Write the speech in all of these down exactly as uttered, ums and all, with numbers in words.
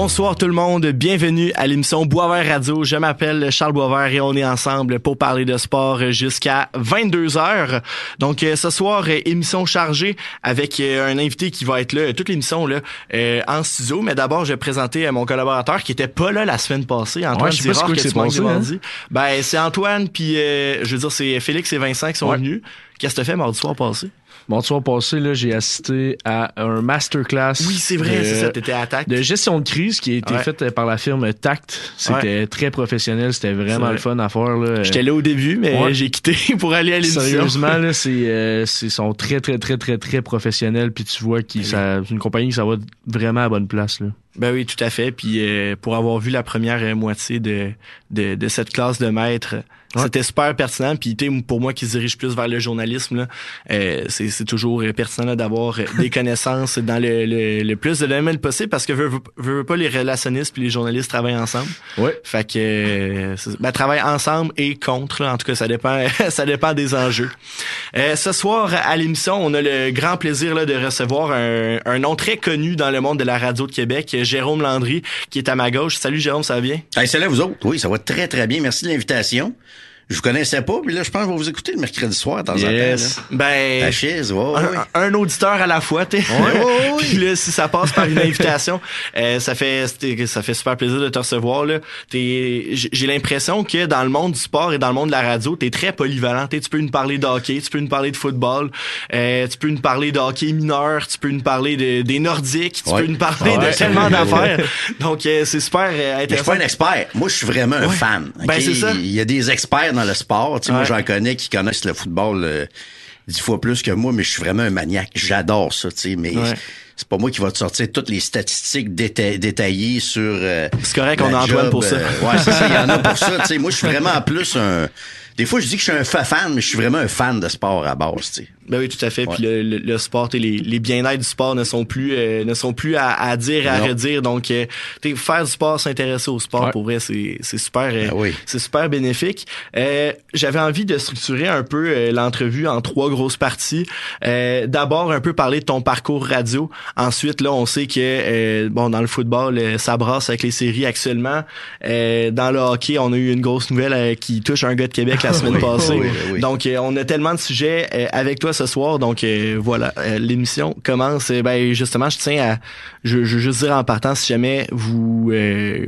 Bonsoir tout le monde, bienvenue à l'émission Boisvert Radio. Je m'appelle Charles Boisvert et on est ensemble pour parler de sport jusqu'à vingt-deux heures. Donc ce soir, émission chargée avec un invité qui va être là, toute l'émission là, euh, en studio. Mais d'abord, je vais présenter mon collaborateur qui était pas là la semaine passée, Antoine. C'est rare que tu m'en demandes. Ben c'est Antoine puis euh, je veux dire c'est Félix et Vincent qui sont ouais. venus. Qu'est-ce que tu as fait mardi soir passé? Bon, tu vois, passé, là, j'ai assisté à un masterclass. Oui, c'est vrai, de, c'est ça, t'étais à Tact. De gestion de crise qui a été ouais. faite par la firme Tact. C'était ouais. très professionnel, c'était vraiment vrai. le fun à faire, là. J'étais là au début, mais ouais. j'ai quitté pour aller à l'émission. Sérieusement, là, c'est, euh, c'est, sont très, très, très, très, très professionnels, puis tu vois que ça, c'est une compagnie qui ça va vraiment à la bonne place, là. Ben oui, tout à fait. Puis euh, pour avoir vu la première euh, moitié de, de de cette classe de maître, ouais. c'était super pertinent. Puis pour moi qui se dirige plus vers le journalisme, là, euh, c'est, c'est toujours euh, pertinent là, d'avoir des connaissances dans le, le, le plus de domaines possible parce que veux, veux, veux pas les relationnistes puis les journalistes travaillent ensemble. Ouais. Fait que euh, ben, travaillent ensemble et contre. Là, en tout cas, ça dépend ça dépend des enjeux. Euh, ce soir à l'émission, on a le grand plaisir là, de recevoir un, un nom très connu dans le monde de la radio de Québec. Jérôme Landry, qui est à ma gauche. Salut Jérôme, ça va bien? Hey, salut à vous autres. Oui, ça va très, très bien. Merci de l'invitation. Je vous connaissais pas, mais là, je pense que je vais vous écouter le mercredi soir, dans yes. un temps. Ben, la chaise, oh, un, oui. un auditeur à la fois, t'es. Oui, oui, oui. Puis là, si ça passe par une invitation, euh, ça fait ça fait super plaisir de te recevoir. Là. T'es, j'ai l'impression que dans le monde du sport et dans le monde de la radio, t'es très polyvalent. T'es, tu peux nous parler de hockey, tu peux nous parler de football, euh, tu peux nous parler de hockey mineur, tu peux nous parler de, des Nordiques, tu ouais. peux nous parler ouais. de tellement d'affaires. Donc, euh, c'est super euh, intéressant. Je suis pas un expert. Moi, je suis vraiment ouais. un fan. Okay? Ben, c'est ça. Il y a des experts dans le sport. Tu sais, ouais. moi, j'en connais qui connaissent le football euh, dix fois plus que moi, mais je suis vraiment un maniaque. J'adore ça, tu sais, mais ouais. c'est pas moi qui va te sortir toutes les statistiques déta- détaillées sur euh, c'est correct, on a Antoine pour ça. Euh, ouais, c'est ça, il y en a pour ça. Tu sais, moi, je suis vraiment en plus un... Des fois, je dis que je suis un fan, mais je suis vraiment un fan de sport à base, tu sais. Ben oui, tout à fait. Ouais. Puis le, le, le sport, t'es, les, les bien-être du sport ne sont plus, euh, ne sont plus à, à dire, à non. redire. Donc, euh, t'es, faire du sport, s'intéresser au sport, ouais. pour vrai, c'est, c'est super, ben oui. c'est super bénéfique. Euh, j'avais envie de structurer un peu euh, l'entrevue en trois grosses parties. Euh, d'abord, un peu parler de ton parcours radio. Ensuite, là, on sait que, euh, bon, dans le football, ça brasse avec les séries actuellement. Euh, dans le hockey, on a eu une grosse nouvelle euh, qui touche un gars de Québec. La semaine oui, passée. Oui, oui. Donc, euh, on a tellement de sujets euh, avec toi ce soir. Donc, euh, voilà, euh, l'émission commence. Et ben, justement, je tiens à... Je veux juste dire en partant, si jamais vous... Euh,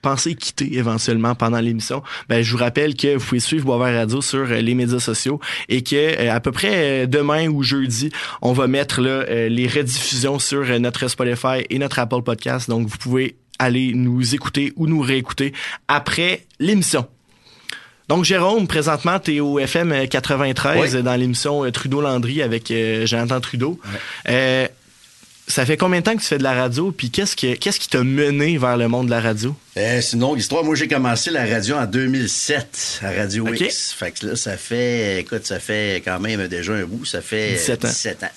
pensez quitter éventuellement pendant l'émission, ben je vous rappelle que vous pouvez suivre Boisvert Radio sur euh, les médias sociaux et que euh, à peu près euh, demain ou jeudi, on va mettre là, euh, les rediffusions sur euh, notre Spotify et notre Apple Podcast. Donc, vous pouvez aller nous écouter ou nous réécouter après l'émission. Donc, Jérôme, présentement, tu es au F M quatre-vingt-treize oui. dans l'émission Trudeau-Landry avec euh, Jonathan Trudeau. Oui. Euh, ça fait combien de temps que tu fais de la radio? Puis qu'est-ce, que, qu'est-ce qui t'a mené vers le monde de la radio? Euh, c'est une longue histoire. Moi, j'ai commencé la radio en deux mille sept à Radio okay. X. Fait que là, ça fait, écoute, ça fait quand même déjà un bout. Ça fait dix-sept ans. dix-sept ans.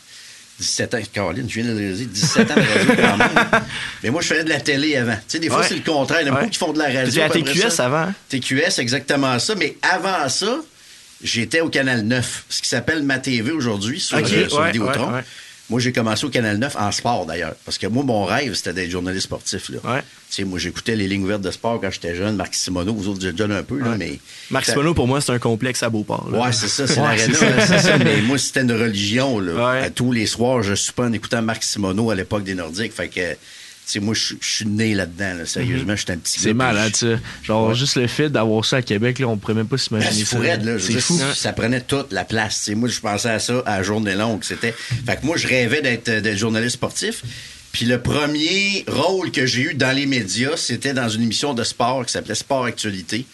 dix-sept ans, Caroline, je viens de le réaliser, dix-sept ans de radio quand même. Mais moi, je faisais de la télé avant. Tu sais, des fois, ouais. c'est le contraire. Il y en a beaucoup qui font de la radio. Tu à T Q S ça. Avant. Hein? T Q S, exactement ça. Mais avant ça, j'étais au Canal neuf, ce qui s'appelle Ma T V aujourd'hui, sur, okay. euh, ouais, sur Vidéotron. Ouais, ouais. Moi, j'ai commencé au Canal neuf en sport, d'ailleurs. Parce que moi, mon rêve, c'était d'être journaliste sportif. Là. Ouais. Tu sais, moi, j'écoutais les lignes ouvertes de sport quand j'étais jeune. Marc Simoneau, vous autres, j'ai déjà un peu. Là, ouais. mais... Marc Simoneau, pour moi, c'est un complexe à Beauport. Là. Ouais, c'est ça, c'est ouais, l'aréna. C'est ça. Là, c'est ça. Mais moi, c'était une religion. Là. Ouais. À tous les soirs, je suis pas en écoutant Marc Simoneau à l'époque des Nordiques. Fait que... Tu sais, moi, je suis né là-dedans, là. Sérieusement, mm-hmm. j'étais un petit gars. C'est malade, ça. Genre, ouais. juste le fait d'avoir ça à Québec, là, on ne pourrait même pas s'imaginer. Ben, c'est fou, raide, là. C'est fou. Ça prenait toute la place. T'sais, moi, je pensais à ça à la journée longue. C'était... Fait que moi, je rêvais d'être, d'être journaliste sportif. Puis le premier rôle que j'ai eu dans les médias, c'était dans une émission de sport qui s'appelait Sport Actualité.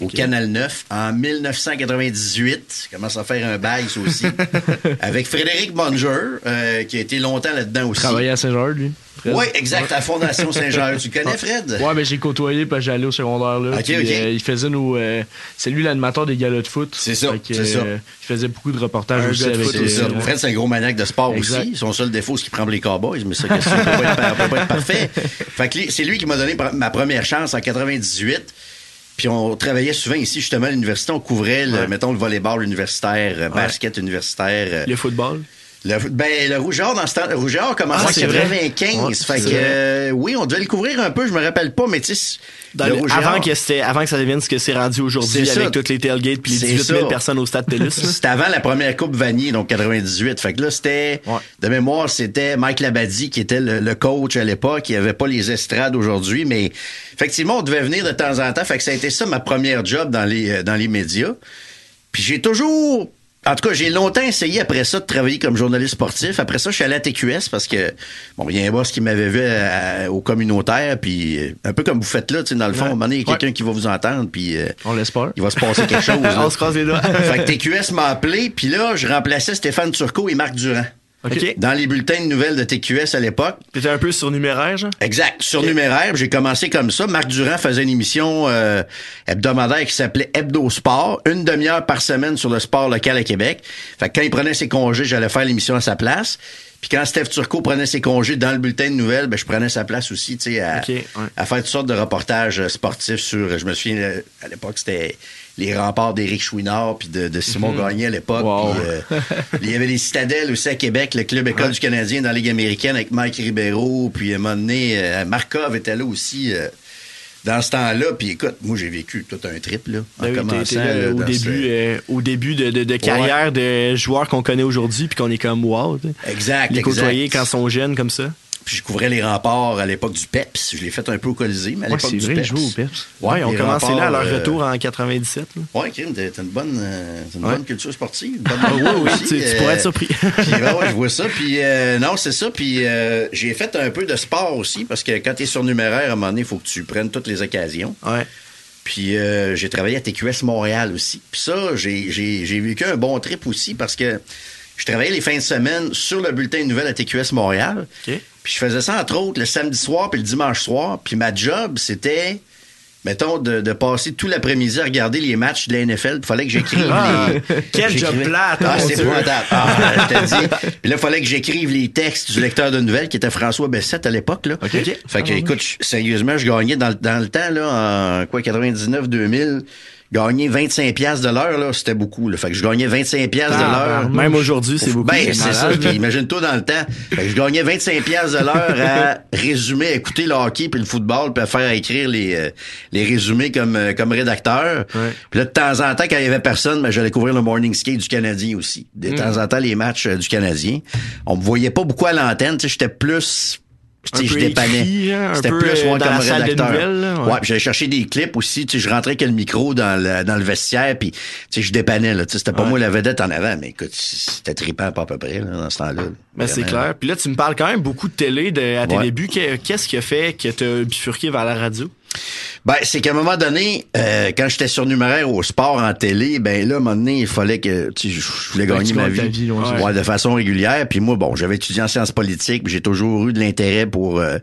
Au okay. Canal neuf, en dix-neuf cent quatre-vingt-dix-huit, commence à faire un bail, ça aussi, avec Frédéric Bunger, euh, qui a été longtemps là-dedans aussi. Travaillait à Saint-Jean, lui. Oui, exact, à la Fondation Saint-Jean. Tu le connais, Fred? Oui, mais j'ai côtoyé parce que j'allais au secondaire, là. OK, puis, OK. Euh, il faisait nos... Euh, c'est lui l'animateur des galas de foot. C'est ça, que, c'est euh, ça. Il faisait beaucoup de reportages un aussi de avec... Foot, c'est euh, ça. Fred, c'est un gros maniaque de sport exact. Aussi. Son seul défaut, c'est qu'il prend les Cowboys, mais ça, question, peut pas être, peut pas être parfait. Fait que c'est lui qui m'a donné ma première chance en quatre-vingt-dix-huit. Puis on travaillait souvent ici, justement, à l'université. On couvrait, le, ouais. mettons, le volleyball universitaire, ouais. basket universitaire. Le football. Le, ben, le Rougeard, dans ce temps, le Rougeard commence ah, en quatre-vingt-quinze. Ouais, fait que, euh, oui, on devait le couvrir un peu, je me rappelle pas, mais tu sais, avant que c'était, avant que ça devienne ce que c'est rendu aujourd'hui avec toutes les tailgates puis les dix-huit mille personnes au stade Télus. C'était avant la première Coupe Vanier, donc quatre-vingt-dix-huit. Fait que là, c'était, ouais. de mémoire, c'était Mike Labadie qui était le, le coach à l'époque. Il avait pas les estrades aujourd'hui, mais effectivement, on devait venir de temps en temps. Fait que ça a été ça ma première job dans les, dans les médias. Puis j'ai toujours... En tout cas, j'ai longtemps essayé après ça de travailler comme journaliste sportif. Après ça, je suis allé à T Q S parce que, bon, il y a un boss qui m'avait vu à, à, au communautaire, puis un peu comme vous faites là, tu sais, dans le fond, à un moment donné, il y a quelqu'un ouais. qui va vous entendre, puis... Euh, on l'espère. Il va se passer quelque chose. On se croise les doigts. Fait que T Q S m'a appelé, puis là, je remplaçais Stéphane Turcot et Marc Durand. Okay. Dans les bulletins de nouvelles de T Q S à l'époque. T'étais un peu surnuméraire, genre? Exact, surnuméraire. Okay. J'ai commencé comme ça. Marc Durand faisait une émission euh, hebdomadaire qui s'appelait Hebdo Sport, une demi-heure par semaine sur le sport local à Québec. Fait que quand il prenait ses congés, j'allais faire l'émission à sa place. Puis quand Steph Turcot prenait ses congés dans le bulletin de nouvelles, ben je prenais sa place aussi, tu sais, à, okay, ouais. à faire toutes sortes de reportages sportifs sur... Je me souviens, à l'époque, c'était... les remparts d'Éric Chouinard puis de, de Simon mm-hmm. Gagné à l'époque. Wow. Pis, euh, il y avait les Citadelles aussi à Québec, le club école ouais. du Canadien dans la Ligue américaine avec Mike Ribeiro. Puis à un moment donné, euh, Markov était là aussi euh, dans ce temps-là. Puis écoute, moi, j'ai vécu tout un trip là, en ben commençant. Oui, là, là, au, début, ce... euh, au début de, de, de carrière ouais. de joueurs qu'on connaît aujourd'hui puis qu'on est comme « wow ». Exact, les exact. Côtoyer quand ils sont jeunes comme ça. Puis je couvrais les remparts à l'époque du Peps. Je l'ai fait un peu au Colisée, mais à ouais, l'époque du Peps. C'est vrai, je jouais au Peps. Oui, on commençait là à leur retour euh... en quatre-vingt-dix-sept. Oui, Kim, t'as une bonne, euh, une ouais. bonne culture sportive. Une bonne ah, ouais, aussi, tu, euh... tu pourrais être surpris. Puis ouais, ouais, je vois ça. Puis euh, non, c'est ça. Puis euh, j'ai fait un peu de sport aussi, parce que quand t'es surnuméraire, à un moment donné, il faut que tu prennes toutes les occasions. Ouais. Puis euh, j'ai travaillé à T Q S Montréal aussi. Puis ça, j'ai, j'ai, j'ai vécu un bon trip aussi, parce que je travaillais les fins de semaine sur le bulletin de nouvelles à T Q S Montréal. OK. Puis je faisais ça, entre autres, le samedi soir puis le dimanche soir. Puis ma job, c'était, mettons, de, de passer tout l'après-midi à regarder les matchs de la N F L. Il fallait que j'écrive ah, les... Quel j'écrivais... job plate! Ah, c'est épouvantable. Ah, je te dis. Puis là, il fallait que j'écrive les textes du lecteur de nouvelles, qui était François Bessette à l'époque. Là. Okay. Okay. Fait que, ah, écoute, oui. sérieusement, je gagnais dans, dans le temps, là, en quoi, quatre-vingt-dix-neuf deux mille... Gagner vingt-cinq piastres de l'heure, là, c'était beaucoup. Là. Fait que je gagnais vingt-cinq piastres ah, de l'heure. Même aujourd'hui, c'est beaucoup. Ben, c'est, c'est ça. Puis imagine-toi dans le temps. Fait que je gagnais vingt-cinq piastres de l'heure à résumer, à écouter le hockey puis le football, puis à faire à écrire les, les résumés comme, comme rédacteur. Ouais. Puis là, de temps en temps, quand il y avait personne, ben, j'allais couvrir le morning skate du Canadien aussi. De mm. temps en temps, les matchs euh, du Canadien. On me voyait pas beaucoup à l'antenne. Tu sais, j'étais plus... Tu sais, je dépannais. Écrit, hein, c'était plus ouais, dans comme la rédacteur. Là, ouais, ouais j'allais chercher des clips aussi, tu sais, je rentrais avec le micro dans le dans le vestiaire puis tu sais je dépannais là, tu sais, c'était pas ouais. moi la vedette en avant, mais écoute, c'était trippant pas à peu près là, dans ce temps-là. Mais vraiment, c'est clair. Puis là tu me parles quand même beaucoup de télé de, à tes ouais. débuts, qu'est-ce qui a fait que t'as bifurqué vers la radio? Ben, c'est qu'à un moment donné, euh, quand j'étais surnuméraire au sport en télé, ben là, à un moment donné, il fallait que tu, je voulais gagner ma vie, vie ouais. Ouais, de façon régulière. Puis moi, bon, j'avais étudié en sciences politiques, puis j'ai toujours eu de l'intérêt pour euh,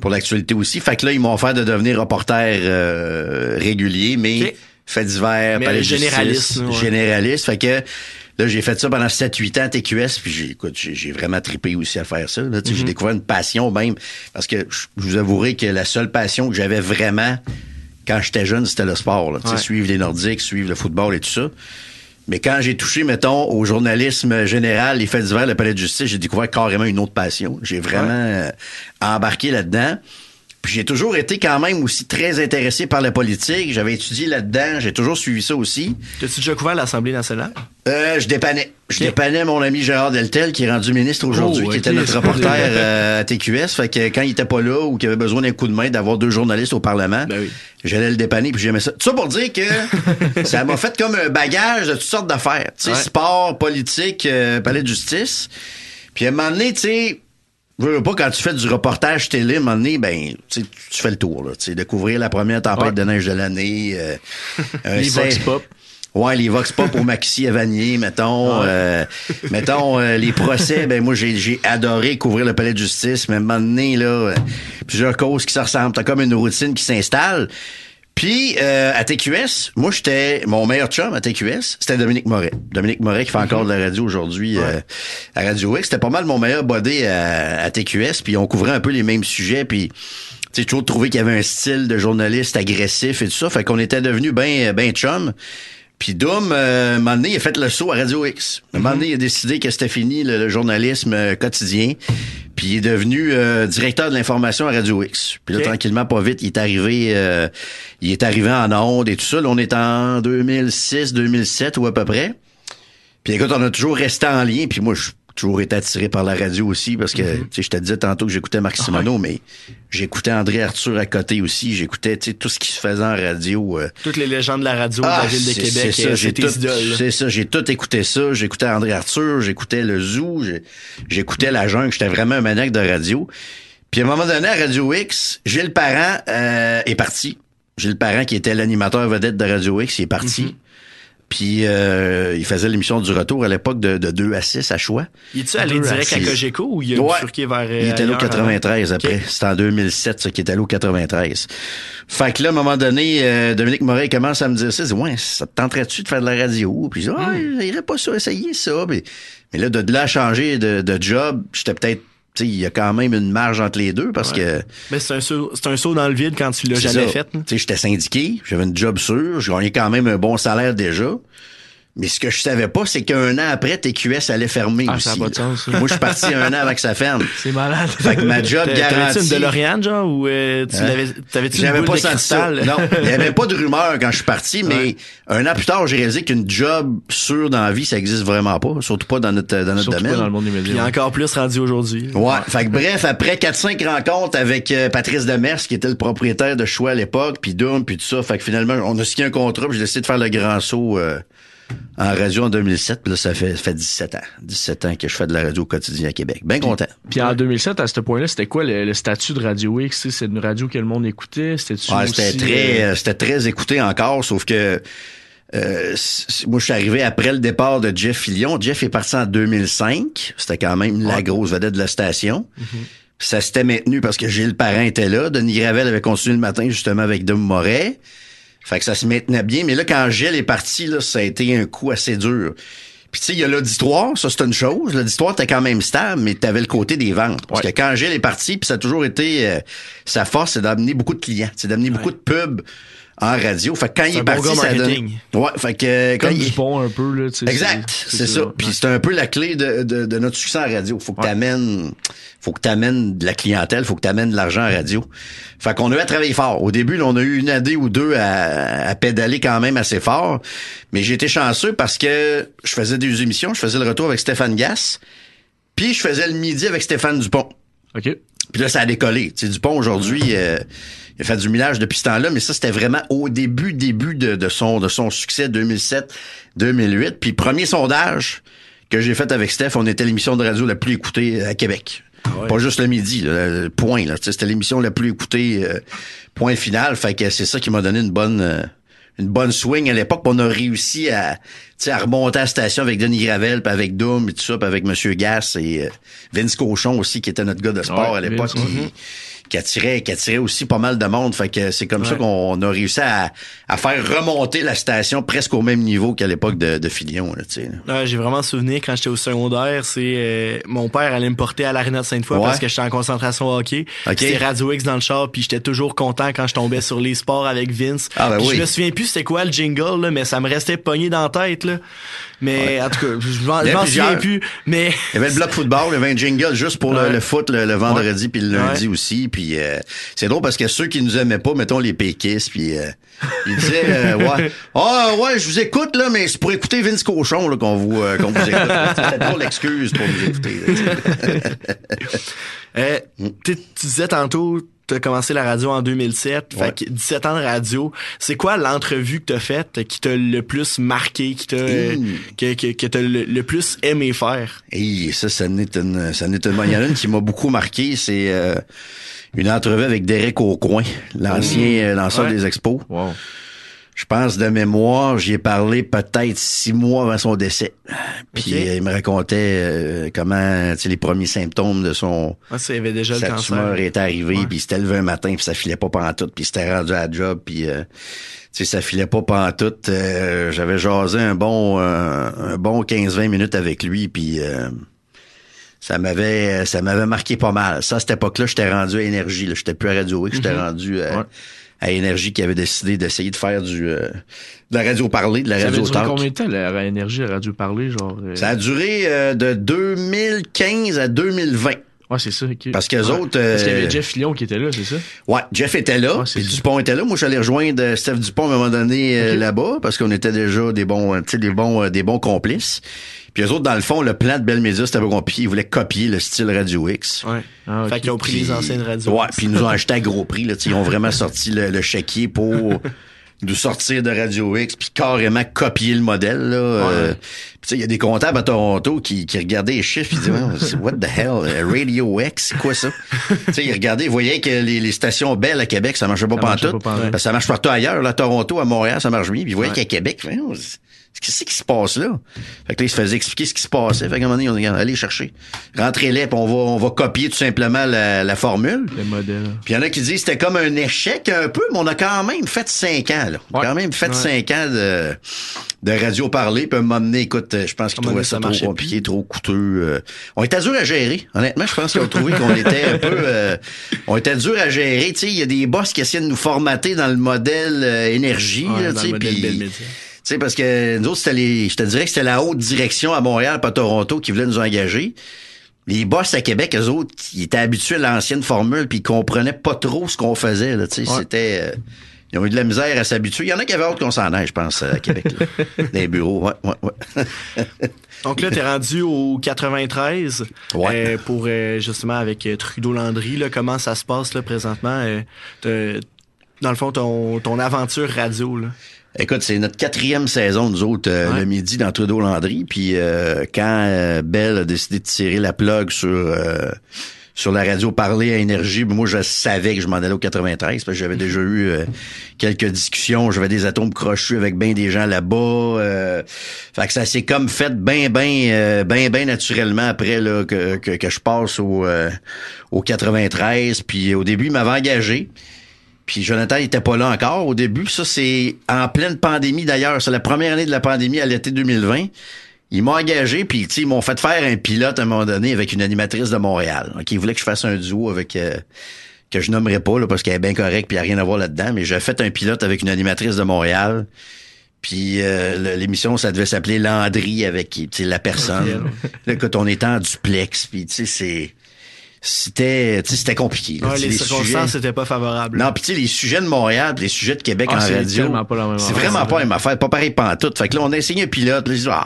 pour l'actualité aussi. Fait que là, ils m'ont offert de devenir reporter euh, régulier, mais okay. fait divers, palais de justice, généraliste. Ouais. Généraliste. Fait que là, j'ai fait ça pendant sept huit ans à T Q S, puis j'ai, écoute, j'ai, j'ai vraiment trippé aussi à faire ça. Là, mm-hmm. j'ai découvert une passion même, parce que je vous avouerai que la seule passion que j'avais vraiment quand j'étais jeune, c'était le sport. Là, ouais. Suivre les Nordiques, suivre le football et tout ça. Mais quand j'ai touché, mettons, au journalisme général, les faits divers, le palais de justice, j'ai découvert carrément une autre passion. J'ai vraiment ouais. embarqué là-dedans. Puis j'ai toujours été quand même aussi très intéressé par la politique. J'avais étudié là-dedans. J'ai toujours suivi ça aussi. T'as-tu déjà couvert l'Assemblée nationale? Euh, je dépannais. Je okay. dépannais mon ami Gérard Deltel, qui est rendu ministre aujourd'hui, oh, okay. qui était notre reporter euh, à T Q S. Fait que quand il était pas là ou qu'il avait besoin d'un coup de main d'avoir deux journalistes au Parlement, ben oui. j'allais le dépanner puis j'aimais ça. Tout ça pour dire que ça m'a fait comme un bagage de toutes sortes d'affaires. Tu sais, ouais. sport, politique, euh, palais de justice. Puis à un moment donné, tu sais... Je veux pas, quand tu fais du reportage télé, à un moment donné, ben, tu fais le tour, là. Tu sais, de couvrir la première tempête ouais. de neige de l'année. Euh, euh, les Vox Pop. Ouais, les Vox Pop au Maxi Avanier, mettons. Ouais. Euh, mettons, euh, les procès, ben, moi, j'ai, j'ai adoré couvrir le palais de justice, mais à un moment donné, là, plusieurs causes qui se ressemblent. T'as comme une routine qui s'installe. Puis, euh, à T Q S, moi, j'étais... Mon meilleur chum à T Q S, c'était Dominique Moret. Dominique Moret qui fait encore de la radio aujourd'hui ouais. euh, à Radio X. C'était pas mal mon meilleur buddy à, à T Q S. Puis, on couvrait un peu les mêmes sujets. Puis, tu sais, toujours trouvé qu'il y avait un style de journaliste agressif et tout ça. Fait qu'on était devenus ben, ben chum. Puis Doom, euh, un moment donné, il a fait le saut à Radio X. Un moment donné, il a décidé que c'était fini le, le journalisme euh, quotidien. Puis il est devenu euh, directeur de l'information à Radio X. Puis là, okay. tranquillement, pas vite, il est arrivé euh, il est arrivé en ondes et tout ça. Là, on est en deux mille six, deux mille sept ou à peu près. Puis écoute, on a toujours resté en lien. Puis moi, je suis toujours été attiré par la radio aussi parce que, mm-hmm. tu sais, je te disais tantôt que j'écoutais Marc Simoneau, ah, ouais. mais j'écoutais André Arthur à côté aussi. J'écoutais, tu sais, tout ce qui se faisait en radio. Euh... Toutes les légendes de la radio ah, de la ville de Québec. C'est ça, j'ai tout, c'est ça, j'ai tout écouté ça. J'écoutais André Arthur, j'écoutais le Zoo, j'écoutais mm-hmm. la jungle. J'étais vraiment un maniaque de radio. Puis à un moment donné, à Radio X, Gilles Parent euh, est parti. Gilles Parent, qui était l'animateur vedette de Radio X, il est parti. Mm-hmm. Puis euh, il faisait l'émission du retour à l'époque de, de deux à six à choix. Il est-tu allé direct à Cogeco ou il a ouais. bifurqué vers... Il était allé au quatre-vingt-treize après. Okay. C'était en deux mille sept, ça, qu'il était allé au quatre-vingt-treize. Fait que là, à un moment donné, euh, Dominique Moret commence à me dire ça. Il dit, ouais, ça te tenterait-tu de faire de la radio? Puis je dis, ah, mm. j'irais pas ça, essayer ça. Puis, mais là, de, de là changer de, de job, j'étais peut-être... Tu sais, il y a quand même une marge entre les deux parce ouais. que... Mais c'est un, saut, c'est un saut dans le vide quand tu l'as jamais ça. fait. Tu sais, j'étais syndiqué, j'avais une job sûre, je gagnais quand même un bon salaire déjà. Mais ce que je savais pas, c'est qu'un an après, T Q S allait fermer ah, aussi. Ça n'a pas de sens. Moi, je suis parti un an avant que ça ferme. C'est malade. Fait que ma job T'es, garantie... T'avais-tu une DeLorean, genre, ou euh, tu hein? l'avais, t'avais-tu une boule de cristal? Non, il n'y avait pas de rumeur quand je suis parti, mais ouais. un an plus tard, j'ai réalisé qu'une job sûre dans la vie, ça existe vraiment pas, surtout pas dans notre, dans notre surtout domaine. Pas dans le monde immédiat. Puis encore plus rendu aujourd'hui. Ouais. ouais. Fait que bref, après quatre cinq rencontres avec euh, Patrice Demers, qui était le propriétaire de Choix à l'époque, puis Doom, puis tout ça, fait que finalement, on a signé un contrat, puis j'ai décidé de faire le grand saut... Euh, en radio en deux mille sept, puis là, ça fait, ça fait dix-sept ans. dix-sept ans que je fais de la radio au quotidien à Québec. Bien content. Puis en deux mille sept, à ce point-là, c'était quoi le, le statut de Radio X? C'est une radio que le monde écoutait? C'était-tu ah, aussi... c'était, très, c'était très écouté encore, sauf que euh, moi, je suis arrivé après le départ de Jeff Fillion. Jeff est parti en deux mille cinq. C'était quand même la grosse vedette de la station. Mm-hmm. Ça s'était maintenu parce que Gilles Parent était là. Denis Gravel avait continué le matin, justement, avec Dom Moret. Fait que ça se maintenait bien, mais là, quand Gilles est parti, là, ça a été un coup assez dur. Puis tu sais, il y a l'auditoire, ça c'est une chose. L'auditoire, t'es quand même stable, mais t'avais le côté des ventes. Parce ouais. que quand Gilles est parti, puis ça a toujours été... Euh, sa force, c'est d'amener beaucoup de clients, c'est d'amener ouais. beaucoup de pubs en radio. Fait que quand c'est il est bon parti, ça donne... Ouais, fait que... Euh, quand Comme il... du pont un peu, là, tu sais. Exact, c'est, c'est, c'est ça. ça. Puis ouais. c'est un peu la clé de, de, de notre succès en radio. Faut que ouais. t'amènes... Faut que t'amènes de la clientèle, faut que t'amènes de l'argent à radio. Fait qu'on a eu à travailler fort. Au début, là, on a eu une année ou deux à, à pédaler quand même assez fort. Mais j'ai été chanceux parce que je faisais des émissions, je faisais le retour avec Stéphane Gasse, puis je faisais le midi avec Stéphane Dupont. OK. Puis là, ça a décollé. Tu sais, Dupont, aujourd'hui, euh, il a fait du millage depuis ce temps-là, mais ça, c'était vraiment au début, début de, de son de son succès deux mille sept deux mille huit. Puis premier sondage que j'ai fait avec Steph, on était l'émission de radio la plus écoutée à Québec. Ouais. Pas juste le midi, là, point. Là. C'était l'émission la plus écoutée, euh, point final. Fait que c'est ça qui m'a donné une bonne euh, une bonne swing à l'époque. Puis on a réussi à, à remonter à la station avec Denis Gravel, puis avec Doom et tout ça, puis avec M. Gass et euh, Vince Cochon aussi, qui était notre gars de sport ouais, à l'époque, Vince, qui, mm-hmm. qui, attirait, qui attirait aussi pas mal de monde. Fait que c'est comme ouais. ça qu'on a réussi à, à faire remonter la station presque au même niveau qu'à l'époque de, de Fillion. Là, là. Ouais, j'ai vraiment souvenir, quand j'étais au secondaire, c'est euh, mon père allait me porter à l'aréna de Sainte-Foy ouais. parce que j'étais en concentration hockey. Okay. C'était Radio X dans le char, puis j'étais toujours content quand je tombais sur les sports avec Vince. Ah, ben oui. Je me souviens plus c'était quoi le jingle, là, mais ça me restait pogné dans la tête, là. Mais ouais. en tout cas, je m'en, m'en souviens plus. Mais... Il y avait le bloc football, il y avait un jingle juste pour ouais. le, le foot le, le vendredi puis le lundi ouais. aussi. Puis euh, c'est drôle parce que ceux qui nous aimaient pas, mettons les péquistes, puis euh, ils disaient euh, ouais, ah oh, ouais, je vous écoute là, mais c'est pour écouter Vince Cochon là, qu'on vous euh, qu'on vous écoute. C'était drôle l'excuse pour nous écouter. euh, tu disais tantôt. T'as commencé la radio en deux mille sept, ouais. fait que dix-sept ans de radio. C'est quoi l'entrevue que t'as faite qui t'a le plus marqué, qui t'a, mmh. que, que, que t'as le, le plus aimé faire? Et ça, ça n'est une, ça n'est une, il y en a une qui m'a beaucoup marqué, c'est euh, une entrevue avec Derek Aucoin, l'ancien mmh. lanceur ouais. des Expos. Wow. Je pense de mémoire, j'y ai parlé peut-être six mois avant son décès. Puis okay. il me racontait euh, comment, tu sais, les premiers symptômes de son, ah, ça avait déjà sa le tumeur était arrivée, puis il s'était levé un matin, puis ça filait pas pantoute, puis il s'était rendu à la job, puis euh, tu sais, ça filait pas pantoute. Euh, j'avais jasé un bon, euh, un bon quinze vingt minutes avec lui, puis euh, ça m'avait, ça m'avait marqué pas mal. Ça, à cette époque-là, j'étais rendu à Énergie, là, j'étais plus à Radio X, j'étais mm-hmm. rendu à... Ouais. à Énergie qui avait décidé d'essayer de faire du euh, de la radio parlée, de la radio Tact. Ça a duré combien de temps, la Énergie, la radio parlée, genre? Euh... Ça a duré euh, de deux mille quinze à deux mille vingt. Ah, c'est ça. Okay. Parce qu'eux ouais. autres... Euh... Parce qu'il y avait Jeff Fillion qui était là, c'est ça? Ouais, Jeff était là, ah, puis Dupont était là. Moi, je suis allé rejoindre Steph Dupont à un moment donné okay. euh, là-bas, parce qu'on était déjà des bons, tu sais, des bons, euh, des bons complices. Puis eux autres, dans le fond, le plan de Bell Media, c'était pas compliqué. Ils voulaient copier le style Radio X. Ouais. Ah, okay. Fait qu'ils ont pris puis, les anciennes radios. Ouais, puis ils nous ont acheté à gros prix. Là, ils ont vraiment sorti le, le chéquier pour... de sortir de Radio X, puis carrément copier le modèle. Là. Ouais. Euh, tu sais, il y a des comptables à Toronto qui, qui regardaient les chiffres, ils disaient « What the hell? Radio X? C'est quoi ça? » Tu sais, ils regardaient, ils voyaient que les, les stations Bell à Québec, ça marchait pas pantoute. Parce que ça marche partout ailleurs. Là, à Toronto, à Montréal, ça marche bien. Puis ils voyaient ouais. qu'à Québec, qu'est-ce qui se passe là? Fait que là, ils se faisaient expliquer ce qui se passait. Fait qu'à un moment donné, on dit « Allez chercher. Rentrez-les, puis on va, on va copier tout simplement la, la formule. » Le modèle. Puis il y en a qui disent c'était comme un échec un peu, mais on a quand même fait cinq ans. Là. Ouais. Quand même fait ouais. cinq ans de, de radio parler, puis à un moment donné, écoute, je pense qu'ils trouvaient ça, ça trop compliqué, plus. trop coûteux. Euh, on était dur à gérer. Honnêtement, je pense qu'ils ont trouvé qu'on était un peu... Euh, on était dur à gérer. Tu sais, il y a des boss qui essaient de nous formater dans le modèle euh, énergie. Ouais, là, dans le modèle Bell Media. Tu sais, parce que nous autres, c'était les, je te dirais que c'était la haute direction à Montréal, pas Toronto, qui voulait nous engager. Les boss à Québec, eux autres, ils étaient habitués à l'ancienne formule, puis ils comprenaient pas trop ce qu'on faisait. Là, tu sais, ouais. c'était... Euh, ils ont eu de la misère à s'habituer. Il y en a qui avaient hâte qu'on s'en aille, je pense, à Québec. Dans les bureaux, ouais, ouais, ouais. Donc là, t'es rendu au quatre-vingt-treize ouais. euh, pour, euh, justement, avec Trudeau-Landry. Là, comment ça se passe là, présentement? Euh, dans le fond, ton, ton aventure radio, là. Écoute, c'est notre quatrième saison, nous autres, euh, ouais. le midi, dans Trudeau-Landry. Puis euh, quand euh, Bell a décidé de tirer la plug sur... Euh, sur la radio parler à Énergie, moi je savais que je m'en allais au quatre-vingt-treize parce que j'avais déjà eu euh, quelques discussions, j'avais des atomes crochus avec ben des gens là-bas, euh, fait que ça s'est comme fait ben ben euh, ben ben naturellement après là que que, que je passe au euh, au quatre-vingt-treize. Puis au début il m'avait engagé. Puis Jonathan il était pas là encore au début, ça c'est en pleine pandémie d'ailleurs, c'est la première année de la pandémie à l'été deux mille vingt. Ils m'ont engagé, puis ils m'ont fait faire un pilote à un moment donné avec une animatrice de Montréal. Donc, ils voulaient que je fasse un duo avec euh, que je nommerais pas là, parce qu'elle est bien correcte puis il n'y a rien à voir là-dedans. Mais j'ai fait un pilote avec une animatrice de Montréal. Puis euh, l'émission, ça devait s'appeler Landry avec la personne. Là, quand on était en duplex, puis tu sais, c'est... c'était tu sais c'était compliqué là, ouais, les, les circonstances sujets... c'était pas favorable là. Non, puis tu sais les sujets de Montréal pis les sujets de Québec ah, en c'est radio pas la même c'est affaire, vraiment c'est vrai. Pas la même affaire, pas pareil pantoute. Fait que là on a essayé un pilote là, dit, ah,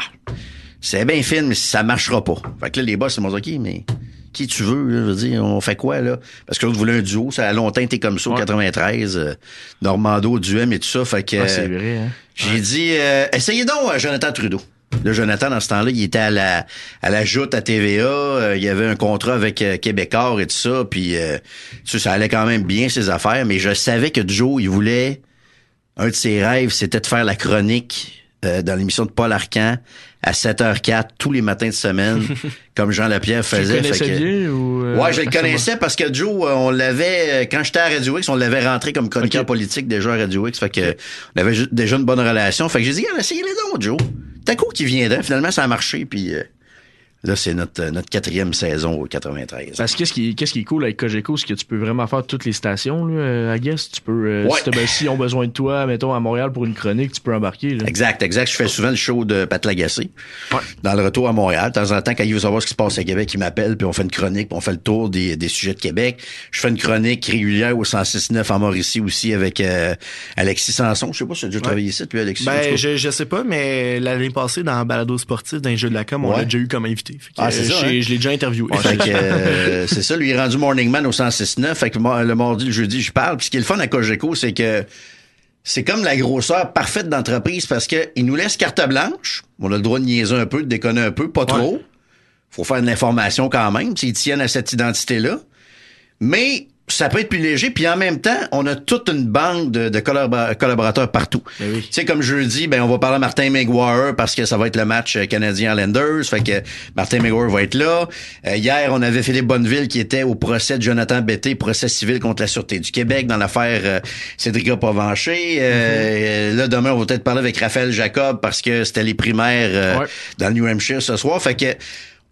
c'est bien fin mais ça marchera pas. Fait que là les boss ils m'ont dit ok mais qui tu veux là, je veux dire on fait quoi là, parce que l'autre voulait un duo, ça a longtemps été comme ça au ouais. quatre-vingt-treize euh, Normando Duhem et tout ça. Fait que ouais, c'est vrai, hein? J'ai ouais. dit euh, essayez donc euh, Jonathan Trudeau. Là, Jonathan, dans ce temps-là, il était à la à la joute à T V A, euh, il y avait un contrat avec euh, Québecor et tout ça, puis euh, tu sais, ça allait quand même bien, ses affaires, mais je savais que Joe, il voulait, un de ses rêves, c'était de faire la chronique euh, dans l'émission de Paul Arcand à sept heures zéro quatre tous les matins de semaine, comme Jean Lapierre faisait. Tu le connaissais bien ou... Euh, ouais, je le connaissais parce que Joe, on l'avait, quand j'étais à Radio X, on l'avait rentré comme chroniqueur okay. politique déjà à Radio X, fait que on avait déjà une bonne relation, fait que j'ai dit, ah, essayez les dons, Joe. T'as quoi qui viendrait? Finalement, ça a marché, puis euh, là, c'est notre, notre quatrième saison au quatre-vingt-treize. Parce que qu'est-ce qui, qu'est-ce qui est cool avec Cogeco, c'est que tu peux vraiment faire toutes les stations, là, I guess. Tu peux, euh, ouais. si, ben, si ils ont besoin de toi, mettons, à Montréal pour une chronique, tu peux embarquer. Là. Exact, exact. Je fais souvent le show de Pat Lagacé ouais. dans le retour à Montréal. De temps en temps, quand il veut savoir ce qui se passe à Québec, il m'appelle, puis on fait une chronique, puis on fait le tour des, des sujets de Québec. Je fais une chronique régulière au cent six neuf en Mauricie aussi avec euh, Alexis Sanson. Je sais pas si tu as déjà ouais. travaillé ici, puis Alexis. Ben, je, je sais pas, mais l'année passée, dans Balado sportif, dans les Jeux de la com, ouais. on l'a déjà eu comme invité. Fait que, ah, c'est euh, ça, hein? Je l'ai déjà interviewé. Ouais, fait que, euh, c'est ça, lui, il est rendu Morning Man au cent six neuf. Fait que le mardi, le jeudi, je parle. Puis ce qui est le fun à Cogeco, c'est que c'est comme la grosseur parfaite d'entreprise parce qu'il nous laisse carte blanche. On a le droit de niaiser un peu, de déconner un peu, pas ouais. trop. Faut faire de l'information quand même, s'ils tiennent à cette identité-là. Mais... ça peut être plus léger, puis en même temps, on a toute une bande de, de collabora- collaborateurs partout. Oui. Tu sais, comme jeudi, ben on va parler à Martin Maguire parce que ça va être le match Canadien-Islanders, fait que Martin Maguire va être là. Euh, hier, on avait Philippe Bonneville qui était au procès de Jonathan Betté, procès civil contre la Sûreté du Québec dans l'affaire euh, Cédrica Provencher. Euh, mm-hmm. Là, demain, on va peut-être parler avec Raphaël Jacob parce que c'était les primaires euh, ouais. dans le New Hampshire ce soir, fait que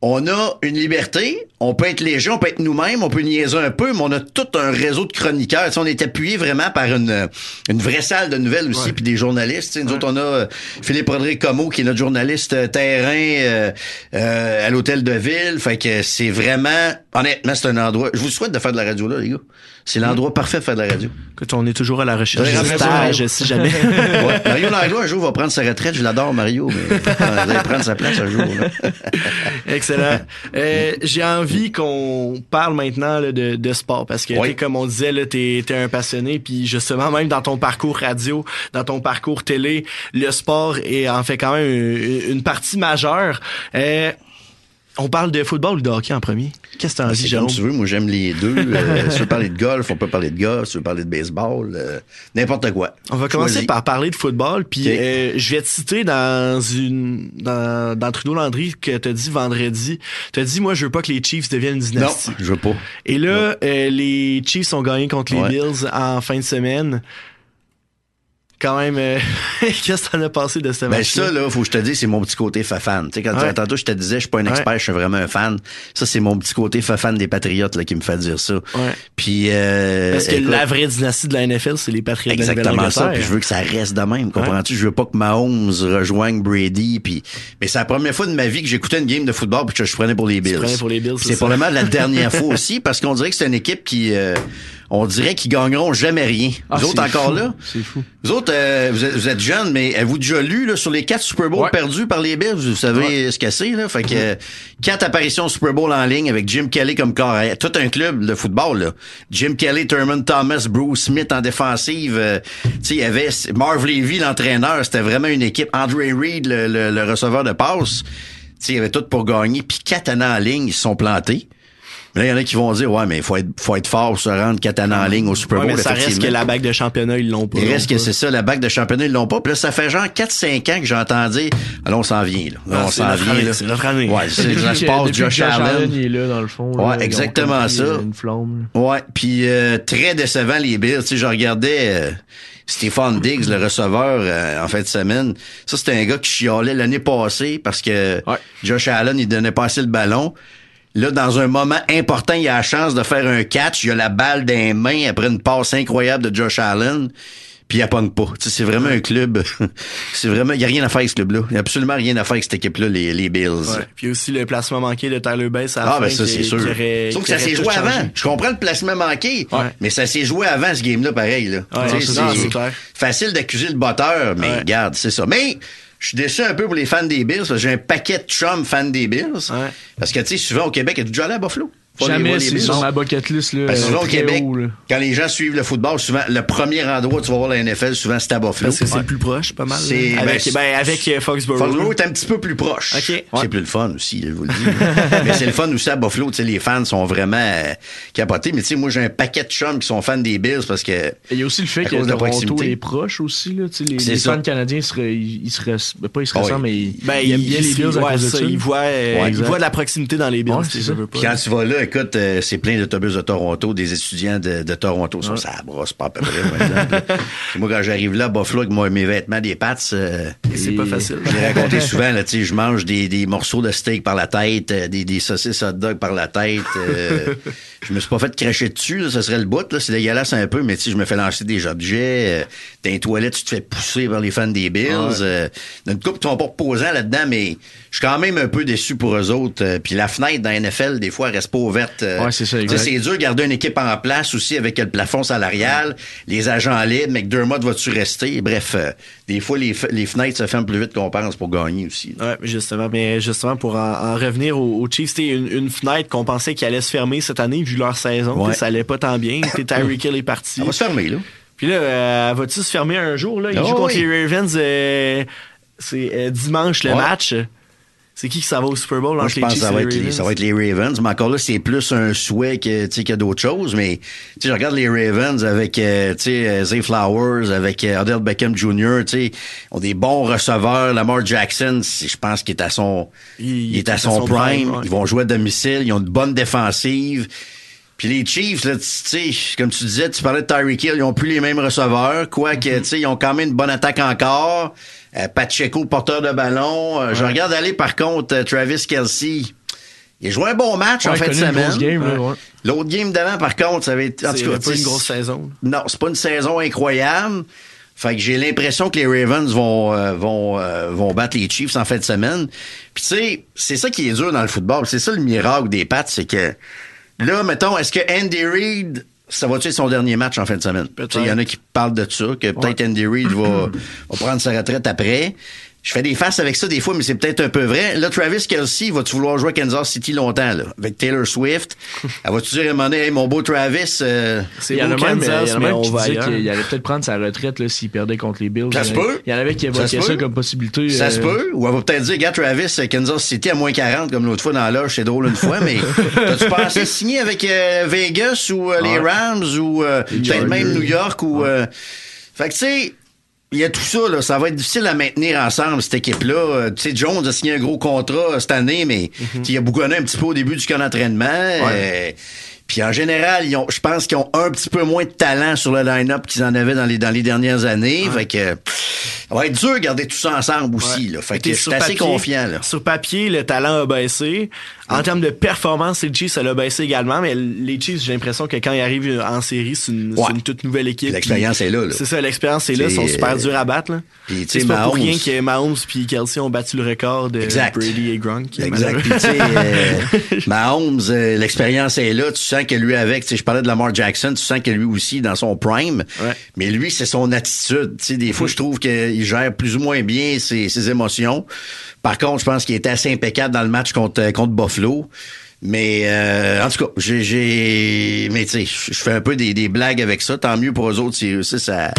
on a une liberté, on peut être léger, on peut être nous-mêmes, on peut niaiser un peu, mais on a tout un réseau de chroniqueurs. T'sais, on est appuyé vraiment par une, une vraie salle de nouvelles aussi, puis des journalistes. T'sais, nous ouais. autres, on a Philippe Rodrigue-Comeau, qui est notre journaliste terrain euh, euh, à l'Hôtel de Ville. Fait que c'est vraiment... Honnêtement, c'est un endroit... Je vous souhaite de faire de la radio là, les gars. C'est l'endroit mmh. parfait de faire de la radio. Écoute, on est toujours à la recherche de stage, si jamais. Ouais. Mario Langlois, un jour, va prendre sa retraite. Je l'adore, Mario, mais il va prendre sa place un jour. Là. Excellent. Euh, j'ai envie qu'on parle maintenant là, de, de sport, parce que oui. comme on disait, là, t'es, t'es un passionné, puis justement, même dans ton parcours radio, dans ton parcours télé, le sport est, en fait quand même une, une partie majeure. Euh, On parle de football ou de hockey en premier? Qu'est-ce que t'en dis, Jérôme? Tu veux, moi j'aime les deux. Euh, si tu veux parler de golf, on peut parler de golf. Si tu veux parler de baseball, euh, n'importe quoi. On va commencer Choisis. par parler de football. Puis okay. euh, je vais te citer dans une dans, dans Trudeau-Landry que t'as dit vendredi. T'as dit, moi je veux pas que les Chiefs deviennent une dynastie. Non, je veux pas. Et là, euh, les Chiefs ont gagné contre les ouais. Bills en fin de semaine. Quand même, euh, qu'est-ce que t'en as pensé de ce match-là? Ben ça, là, faut que je te dise, c'est mon petit côté fan. Tu sais, quand ouais. tantôt, je te disais, je suis pas un expert, ouais. je suis vraiment un fan. Ça, c'est mon petit côté fan des Patriotes, là, qui me fait dire ça. Ouais. Puis, euh, Parce que écoute, la vraie dynastie de la N F L, c'est les Patriotes. Exactement ça. Puis je veux que ça reste de même, comprends-tu? Ouais. Je veux pas que Mahomes rejoigne Brady. Puis, mais c'est la première fois de ma vie que j'écoutais une game de football puis que je prenais pour les Bills. Prenais pour les Bills, c'est, c'est probablement la dernière fois aussi, parce qu'on dirait que c'est une équipe qui, euh, on dirait qu'ils gagneront jamais rien. Ah, vous autres encore fou. là? C'est fou. Vous autres, euh, vous êtes, vous êtes jeunes, mais avez-vous déjà lu là, sur les quatre Super Bowls ouais. perdus par les Bills? Vous savez ouais. ce que c'est, là? Fait que euh, quatre apparitions Super Bowl en ligne avec Jim Kelly comme carrière. Tout un club de football, là. Jim Kelly, Thurman Thomas, Bruce Smith en défensive. Euh, tu sais, il y avait Marv Levy, l'entraîneur. C'était vraiment une équipe. Andre Reed, le, le, le receveur de passe. Tu sais, il y avait tout pour gagner. Puis quatre années en ligne, ils se sont plantés. Là, il y en a qui vont dire, ouais, mais faut être, faut être fort pour se rendre quatre en ligne au Super Bowl. Ouais, mais ça reste que la bague de championnat, ils l'ont pas. Il reste que c'est ça, la bague de championnat, ils l'ont pas. Puis là, ça fait genre quatre cinq ans que j'entends dire, alors on s'en vient, là. là ah, on s'en vient, année, là. C'est notre année. Ouais, c'est le sport de Josh Allen. Il est là, dans le fond. Ouais, là, exactement ça. Une flamme, ouais, puis euh, très décevant, les Bills. Tu sais, je regardais... Euh, Stéphane Diggs, le receveur, euh, en fin de semaine. Ça, c'était un gars qui chialait l'année passée parce que ouais. Josh Allen, il donnait pas assez le ballon. Là, dans un moment important, il a la chance de faire un catch. Il a la balle dans les mains après une passe incroyable de Josh Allen. Puis il appogne pas. Tu sais, c'est vraiment un club. c'est vraiment, il y a rien à faire avec ce club-là. Il y a absolument rien à faire avec cette équipe-là, les, les Bills. Ouais. Puis aussi le placement manqué de Tyler Bass. À la ah, fin, ben ça, qui, c'est sûr. Aurait, Sauf que ça s'est joué changé. avant. Je comprends le placement manqué, ouais. mais ça s'est joué avant ce game-là, pareil, là. Ouais, non, c'est, ça, c'est, c'est clair. Facile d'accuser le batteur, mais ouais. regarde, c'est ça. Mais, je suis déçu un peu pour les fans des Bills, parce que j'ai un paquet de chums fans des Bills. Ouais. Parce que, tu sais, souvent au Québec, il y a déjà allé à Buffalo. Pas Jamais, c'est sur ma bucket list. Là, parce que souvent au Québec, haut, quand les gens suivent le football, souvent, le premier endroit où tu vas voir la N F L, souvent, c'est à Buffalo. Parce que c'est ouais. plus proche, pas mal. C'est, ben, avec, ben, avec Foxborough. Foxborough est un petit peu plus proche. Okay. Ouais. C'est plus le fun aussi, je vous le dis. Mais c'est le fun aussi à Buffalo. Tu sais, les fans sont vraiment euh, capotés. Mais tu sais, moi, j'ai un paquet de chums qui sont fans des Bills parce que... Il y a aussi le fait que Toronto proximité. est proche aussi. Là, les les fans canadiens, ils seraient... Ils seraient pas ils seraient ouais. sans, mais ils, ben, ils aiment bien les Bills à cause de ça. Ils voient de la proximité dans les Bills. Quand tu vas là, écoute, euh, c'est plein d'autobus de Toronto, des étudiants de, de Toronto. Ça, ouais. ça brosse pas à peu près, par exemple. Moi, quand j'arrive là, à Buffalo, avec moi, mes vêtements, des pats, euh, c'est et... pas facile. J'ai raconté souvent, là, tu sais, je mange des, des morceaux de steak par la tête, euh, des, des saucisses hot dog par la tête. Euh, je me suis pas fait cracher dessus, là, ça serait le bout, là, c'est dégueulasse un peu, mais tu sais, je me fais lancer des objets. Euh, dans les toilettes, tu te fais pousser par les fans des Bills. Ouais. Euh, une couple qui sont pas reposants là-dedans, mais je suis quand même un peu déçu pour eux autres. Euh, Puis la fenêtre dans la N F L, des fois, elle reste pas ouverte. Ouais, c'est, ça, c'est dur de garder une équipe en place aussi avec le plafond salarial, ouais. les agents libres, McDermott va-tu rester? Bref, euh, des fois, les, f- les fenêtres se ferment plus vite qu'on pense pour gagner aussi. Oui, justement. Mais justement, pour en, en revenir aux au Chiefs, c'était une, une fenêtre qu'on pensait qu'elle allait se fermer cette année, vu leur saison, ouais. ça allait pas tant bien. Tyreek Hill est parti. Elle va se fermer, là. Puis là, euh, va-tu se fermer un jour? Là? Il oh, joue contre oui. les Ravens euh, c'est euh, dimanche le ouais. match. C'est qui qui s'en va au Super Bowl? Moi, je pense que ça va, être les, ça va être les Ravens. Mais encore là, c'est plus un souhait que, que d'autres choses. Mais je regarde les Ravens avec euh, Zay Flowers, avec euh, Odell Beckham junior Ils ont des bons receveurs. Lamar Jackson, je pense qu'il est à son, il, il est à son, son prime. prime ouais. Ils vont jouer à domicile. Ils ont une bonne défensive. Puis les Chiefs, là, tu sais, comme tu disais, tu parlais de Tyreek Hill, ils ont plus les mêmes receveurs, quoique, mm-hmm. tu sais, ils ont quand même une bonne attaque encore. Euh, Pacheco, porteur de ballon. Euh, ouais. Je regarde aller, par contre, euh, Travis Kelce. Il a joué un bon match ouais, en fin de semaine. Game, ouais. Là, ouais. L'autre game d'avant, par contre, ça avait été. En c'est tout cas, pas une grosse saison. Non, c'est pas une saison incroyable. Fait que j'ai l'impression que les Ravens vont euh, vont euh, vont battre les Chiefs en fin de semaine. Puis tu sais, c'est ça qui est dur dans le football. C'est ça le miracle des Pats, c'est que là, mettons, est-ce que Andy Reid, ça va tuer son dernier match en fin de semaine? Il y en a qui parlent de ça, que peut-être ouais. Andy Reid va, va prendre sa retraite après. Je fais des faces avec ça des fois, mais c'est peut-être un peu vrai. Là, Travis Kelce, va-tu vouloir jouer à Kansas City longtemps, là, avec Taylor Swift? Elle va-tu dire à un moment donné, hey, mon beau Travis, euh, c'est il y en a même, Kansas, mais, mais on va ailleurs. Qu'il allait peut-être prendre sa retraite là, s'il perdait contre les Bills. Ça se peut. Il y en avait qui évoquaient ça, ça comme possibilité. Ça euh... se peut. Ou elle va peut-être dire, gars, Travis, Kansas City à moins quarante, comme l'autre fois dans la loge, c'est drôle une fois, mais t'as-tu pensé signer avec euh, Vegas ou euh, les Rams ou euh, peut-être même New York? ou ouais. euh... Fait que tu sais... Il y a tout ça, là. Ça va être difficile à maintenir ensemble, cette équipe-là. Euh, tu sais, Jones a signé un gros contrat euh, cette année, mais mm-hmm. il a bougonné un petit peu au début du camp d'entraînement. Ouais. Euh, puis en général, ils ont, je pense qu'ils ont un petit peu moins de talent sur le line-up qu'ils en avaient dans les, dans les dernières années. Ouais. Fait que pff, ça va être dur de garder tout ça ensemble aussi. Ouais. Là. Fait que je suis assez confiant. Là. Sur papier, le talent a baissé. En ouais. termes de performance, les Chiefs, ça l'a baissé également. Mais les Chiefs, j'ai l'impression que quand ils arrivent en série, c'est une, ouais. c'est une toute nouvelle équipe. L'expérience puis, est là, là. C'est ça, l'expérience est là. Ils sont super durs à battre. Là. Puis, c'est pas Mahomes, pour rien que Mahomes puis Kelce ont battu le record de exact. Brady et Gronk. Exact. Puis, euh, Mahomes, euh, l'expérience est là. Tu sais que lui avec, tu sais, je parlais de Lamar Jackson, tu sens que lui aussi dans son prime, ouais. mais lui, c'est son attitude. Tu sais, des fois, je trouve qu'il gère plus ou moins bien ses, ses émotions. Par contre, je pense qu'il était assez impeccable dans le match contre, contre Buffalo. Mais euh, en tout cas, j'ai, j'ai mais tu sais, je fais un peu des, des blagues avec ça. Tant mieux pour eux autres s'ils réussissent à,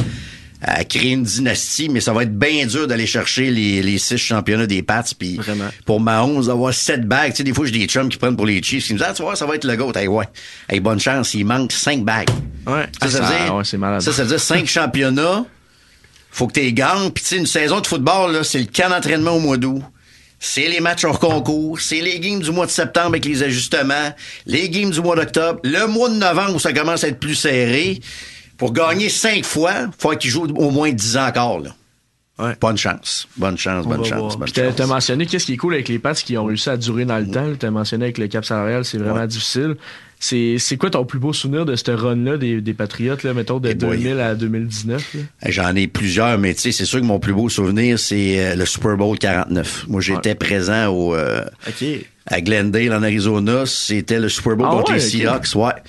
à créer une dynastie, mais ça va être bien dur d'aller chercher les, les six championnats des Pats. Puis pour Mahomes, d'avoir sept bagues. Tu sais, des fois, j'ai des chums qui prennent pour les Chiefs. Ils me disent, ah, tu vois, ça va être le GOAT. Hey, ouais. Hey, bonne chance, il manque cinq bagues. Ouais. Ça, ça, ça veut dire, ouais, c'est malade. Ça, ça veut dire cinq championnats. Faut que tu les gagnes. Puis, tu sais, une saison de football, là, c'est le camp d'entraînement au mois d'août. C'est les matchs hors concours, c'est les games du mois de septembre avec les ajustements, les games du mois d'octobre, le mois de novembre où ça commence à être plus serré. Pour gagner cinq fois, il faut qu'ils jouent au moins dix ans encore. Là. Ouais. Bonne chance, bonne chance, bonne chance. Bonne chance. T'as mentionné qu'est-ce qui est cool avec les Pats qui ont réussi à durer dans le ouais. temps. T'as mentionné avec le cap salarial, c'est vraiment ouais. difficile. C'est, c'est quoi ton plus beau souvenir de ce run-là des, des Patriotes, là, mettons, de deux mille à deux mille dix-neuf? Là? J'en ai plusieurs, mais tu sais, c'est sûr que mon plus beau souvenir, c'est le Super Bowl quarante-neuf. Moi, j'étais ouais. présent au euh, okay. à Glendale, en Arizona. C'était le Super Bowl ah, contre ouais, les okay. Seahawks, ouais.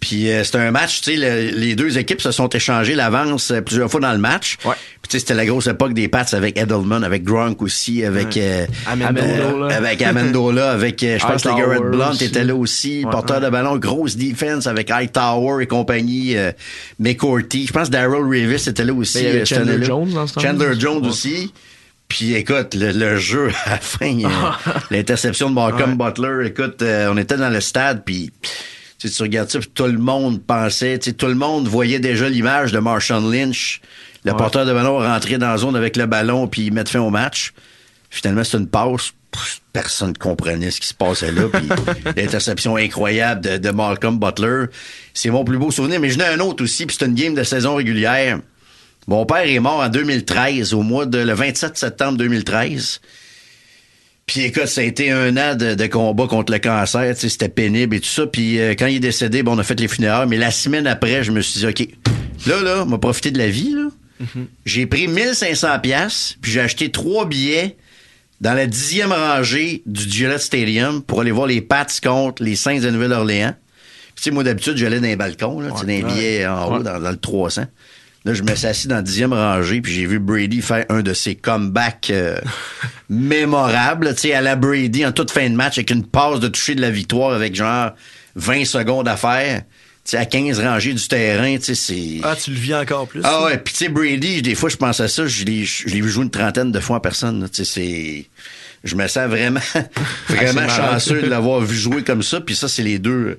Puis euh, c'était un match, tu sais, le, les deux équipes se sont échangées l'avance plusieurs fois dans le match. Ouais. Puis tu sais, c'était la grosse époque des Pats avec Edelman, avec Gronk aussi, avec ouais. euh, Amendola, euh, avec Amendola, avec je pense que Garrett Blount aussi. Était là aussi, ouais, porteur ouais. de ballon, grosse defense avec Hightower et compagnie, euh, McCourty. Je pense Darryl Revis était là aussi. Euh, Chandler Jones dans ce temps. Chandler Jones ouais. aussi. Puis écoute, le, le jeu à la fin, euh, l'interception de Malcolm ouais. Butler. Écoute, euh, on était dans le stade, puis. Tu, sais, tu regardes ça, puis tout le monde pensait, tu sais, tout le monde voyait déjà l'image de Marshawn Lynch, le ouais. porteur de ballon rentrer dans la zone avec le ballon puis mettre fin au match. Finalement, c'est une passe. Personne ne comprenait ce qui se passait là. Puis l'interception incroyable de, de Malcolm Butler. C'est mon plus beau souvenir. Mais j'en ai un autre aussi, puis c'est une game de saison régulière. Mon père est mort en deux mille treize, au mois de le vingt-sept septembre deux mille treize. Puis écoute, ça a été un an de, de combat contre le cancer, tu sais, c'était pénible et tout ça. Puis euh, quand il est décédé, ben, on a fait les funérailles. Mais la semaine après, je me suis dit, OK, là, là, on m'a profité de la vie, là. Mm-hmm. J'ai pris mille cinq cents dollars, puis j'ai acheté trois billets dans la dixième rangée du Gillette Stadium pour aller voir les Pats contre les Saints de Nouvelle-Orléans. Puis tu sais, moi, d'habitude, j'allais dans les balcons, là, ouais, tu sais, dans les ouais, billets en ouais. haut, dans, dans le trois cents. Là, je me suis assis dans la dixième rangée, puis j'ai vu Brady faire un de ses comebacks euh, mémorables, tu sais, à la Brady en toute fin de match, avec une passe de toucher de la victoire avec genre vingt secondes à faire, tu sais, à quinze rangées du terrain, tu sais, c'est... Ah, tu le vis encore plus. Ah ouais, puis tu sais, Brady, des fois, je pense à ça, je l'ai, je l'ai vu jouer une trentaine de fois en personne, tu sais, c'est... Je me sens vraiment, vraiment ah, chanceux de l'avoir vu jouer comme ça, puis ça, c'est les deux...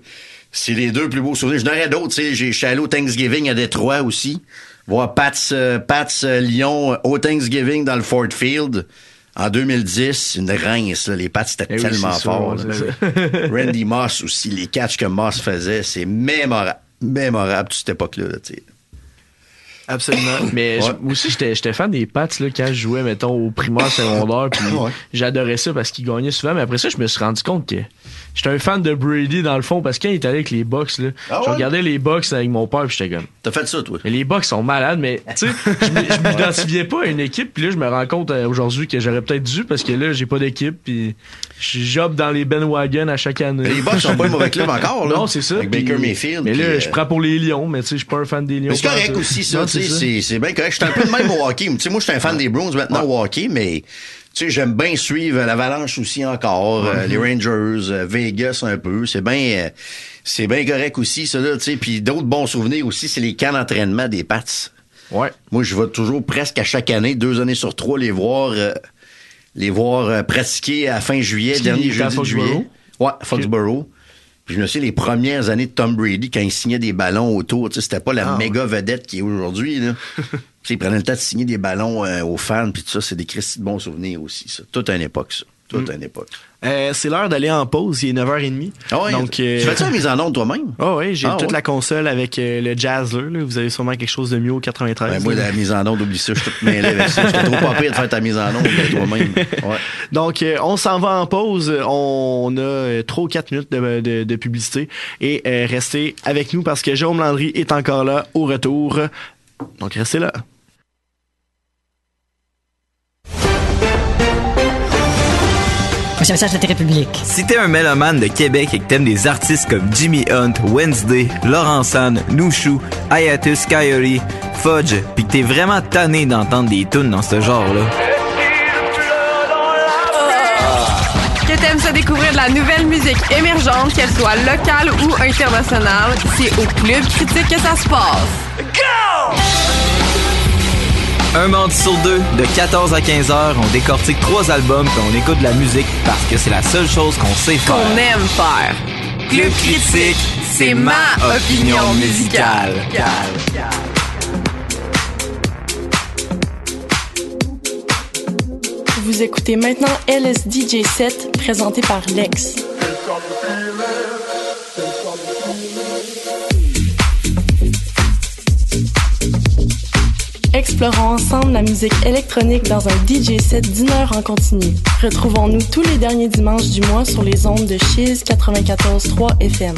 C'est les deux plus beaux souvenirs. Je n'aurais d'autres, tu sais. J'ai chalé au Thanksgiving à Détroit aussi. Voir Pats, euh, Pats euh, Lyon au Thanksgiving dans le Ford Field en deux mille dix. Une rince, là. Les Pats étaient eh tellement oui, forts. Randy Moss aussi. Les catchs que Moss faisait, c'est mémorable. Mémorable toute cette époque-là, tu sais. Absolument. Mais ouais. je, aussi, j'étais, j'étais fan des Pats là, quand je jouais, mettons, au primaire, secondaire. Puis ouais. j'adorais ça parce qu'ils gagnaient souvent. Mais après ça, je me suis rendu compte que j'étais un fan de Brady dans le fond parce que quand il était allé avec les Bucks, là, ah ouais? je regardais les Bucks avec mon père. Puis j'étais comme. T'as fait ça, toi? Mais les Bucks sont malades, mais tu sais, je m'identifiais pas à une équipe. Puis là, je me rends compte euh, aujourd'hui que j'aurais peut-être dû parce que là, j'ai pas d'équipe. Puis je job dans les bandwagon à chaque année. Mais les Bucks sont pas un mauvais club encore, là. Non, c'est ça. Avec pis, Baker Mayfield. Mais là, euh... je prends pour les Lions, mais tu sais, je suis pas un fan des Lions. Mais c'est correct ça. Aussi, ça. Non, c'est, c'est, c'est bien correct. Je suis un peu de même au hockey. T'sais, moi, je suis un fan des Bruins maintenant au hockey, mais tu sais, j'aime bien suivre l'Avalanche aussi encore, mm-hmm. euh, les Rangers, euh, Vegas un peu. C'est bien euh, c'est bien correct aussi, ça là. Puis d'autres bons souvenirs aussi, c'est les camps d'entraînement des Pats. Ouais. Moi, je vais toujours presque à chaque année, deux années sur trois, les voir euh, les voir euh, pratiquer à fin juillet, Est-ce dernier jeudi de juillet. Ouais, Foxborough. Okay. Puis je me souviens, les premières années de Tom Brady, quand il signait des ballons autour, c'était pas la ah, méga vedette qui est aujourd'hui. Là. Il prenait le temps de signer des ballons euh, aux fans, puis tout ça, c'est des cristis de bons souvenirs aussi. Ça. Toute une époque, ça. Toute mm. une époque. Euh, c'est l'heure d'aller en pause, il est neuf heures trente. Ah ouais, donc, euh... Tu fais-tu la mise en onde toi-même? Ah oui, j'ai ah toute ouais. la console avec euh, le Jazzler. Là. Vous avez sûrement quelque chose de mieux au quatre-vingt-treize. Ben, moi, la mise en onde, oublie ça, je suis tout mêlé avec ça. J'étais trop pas pire de faire ta mise en onde toi-même. Ouais. Donc, euh, on s'en va en pause. On a trop quatre minutes de, de, de publicité. Et euh, restez avec nous parce que Jérôme Landry est encore là au retour. Donc, restez là. C'est un message d'intérêt public. Si t'es un mélomane de Québec et que t'aimes des artistes comme Jimmy Hunt, Wednesday, Laurent San, Nouchou, Hiatus Coyote, Fudge, pis que t'es vraiment tanné d'entendre des tunes dans ce genre-là. Que t'aimes se découvrir de la nouvelle musique émergente, qu'elle soit locale ou internationale, c'est au Club Critique que ça se passe. Go! Un mardi sur deux, de quatorze à quinze heures, on décortique trois albums puis on écoute de la musique parce que c'est la seule chose qu'on sait faire. Qu'on aime faire. Club Critique, c'est ma opinion musicale. Vous écoutez maintenant L S D J sept, présenté par Lex. Explorons ensemble la musique électronique dans un D J set d'une heure en continu. Retrouvons-nous tous les derniers dimanches du mois sur les ondes de Chiz quatre-vingt-quatorze virgule trois F M.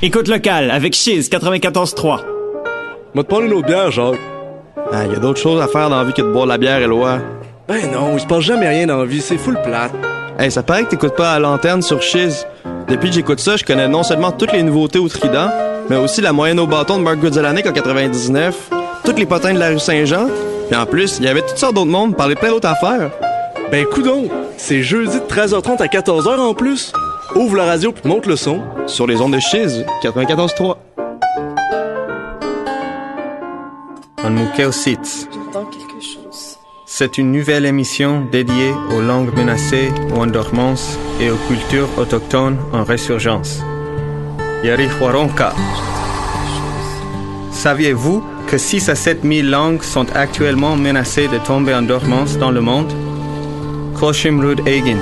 Écoute locale avec Chiz quatre-vingt-quatorze virgule trois. M'a te parler nos bières, Jacques. Ah, y a d'autres choses à faire dans la vie que de boire de la bière, Éloi. Ben non, il se passe jamais rien dans la vie, c'est full plate. Hey, ça paraît que t'écoutes pas à la lanterne sur Chiz. Depuis que j'écoute ça, je connais non seulement toutes les nouveautés au Trident, mais aussi la moyenne au bâton de Marc Goodzelanic en quatre-vingt-dix-neuf, toutes les potins de la rue Saint-Jean, puis en plus, il y avait toutes sortes d'autres mondes, parler plein d'autres affaires. Ben coudonc, c'est jeudi de treize heures trente à quatorze heures en plus. Ouvre la radio puis monte le son. Sur les ondes de Chiz, quatre-vingt-quatorze virgule trois. J'entends quelque chose. C'est une nouvelle émission dédiée aux langues menacées ou en dormance et aux cultures autochtones en résurgence. Yarihuaronka. Saviez-vous que six à sept mille langues sont actuellement menacées de tomber en dormance dans le monde? Koshimrud Egin.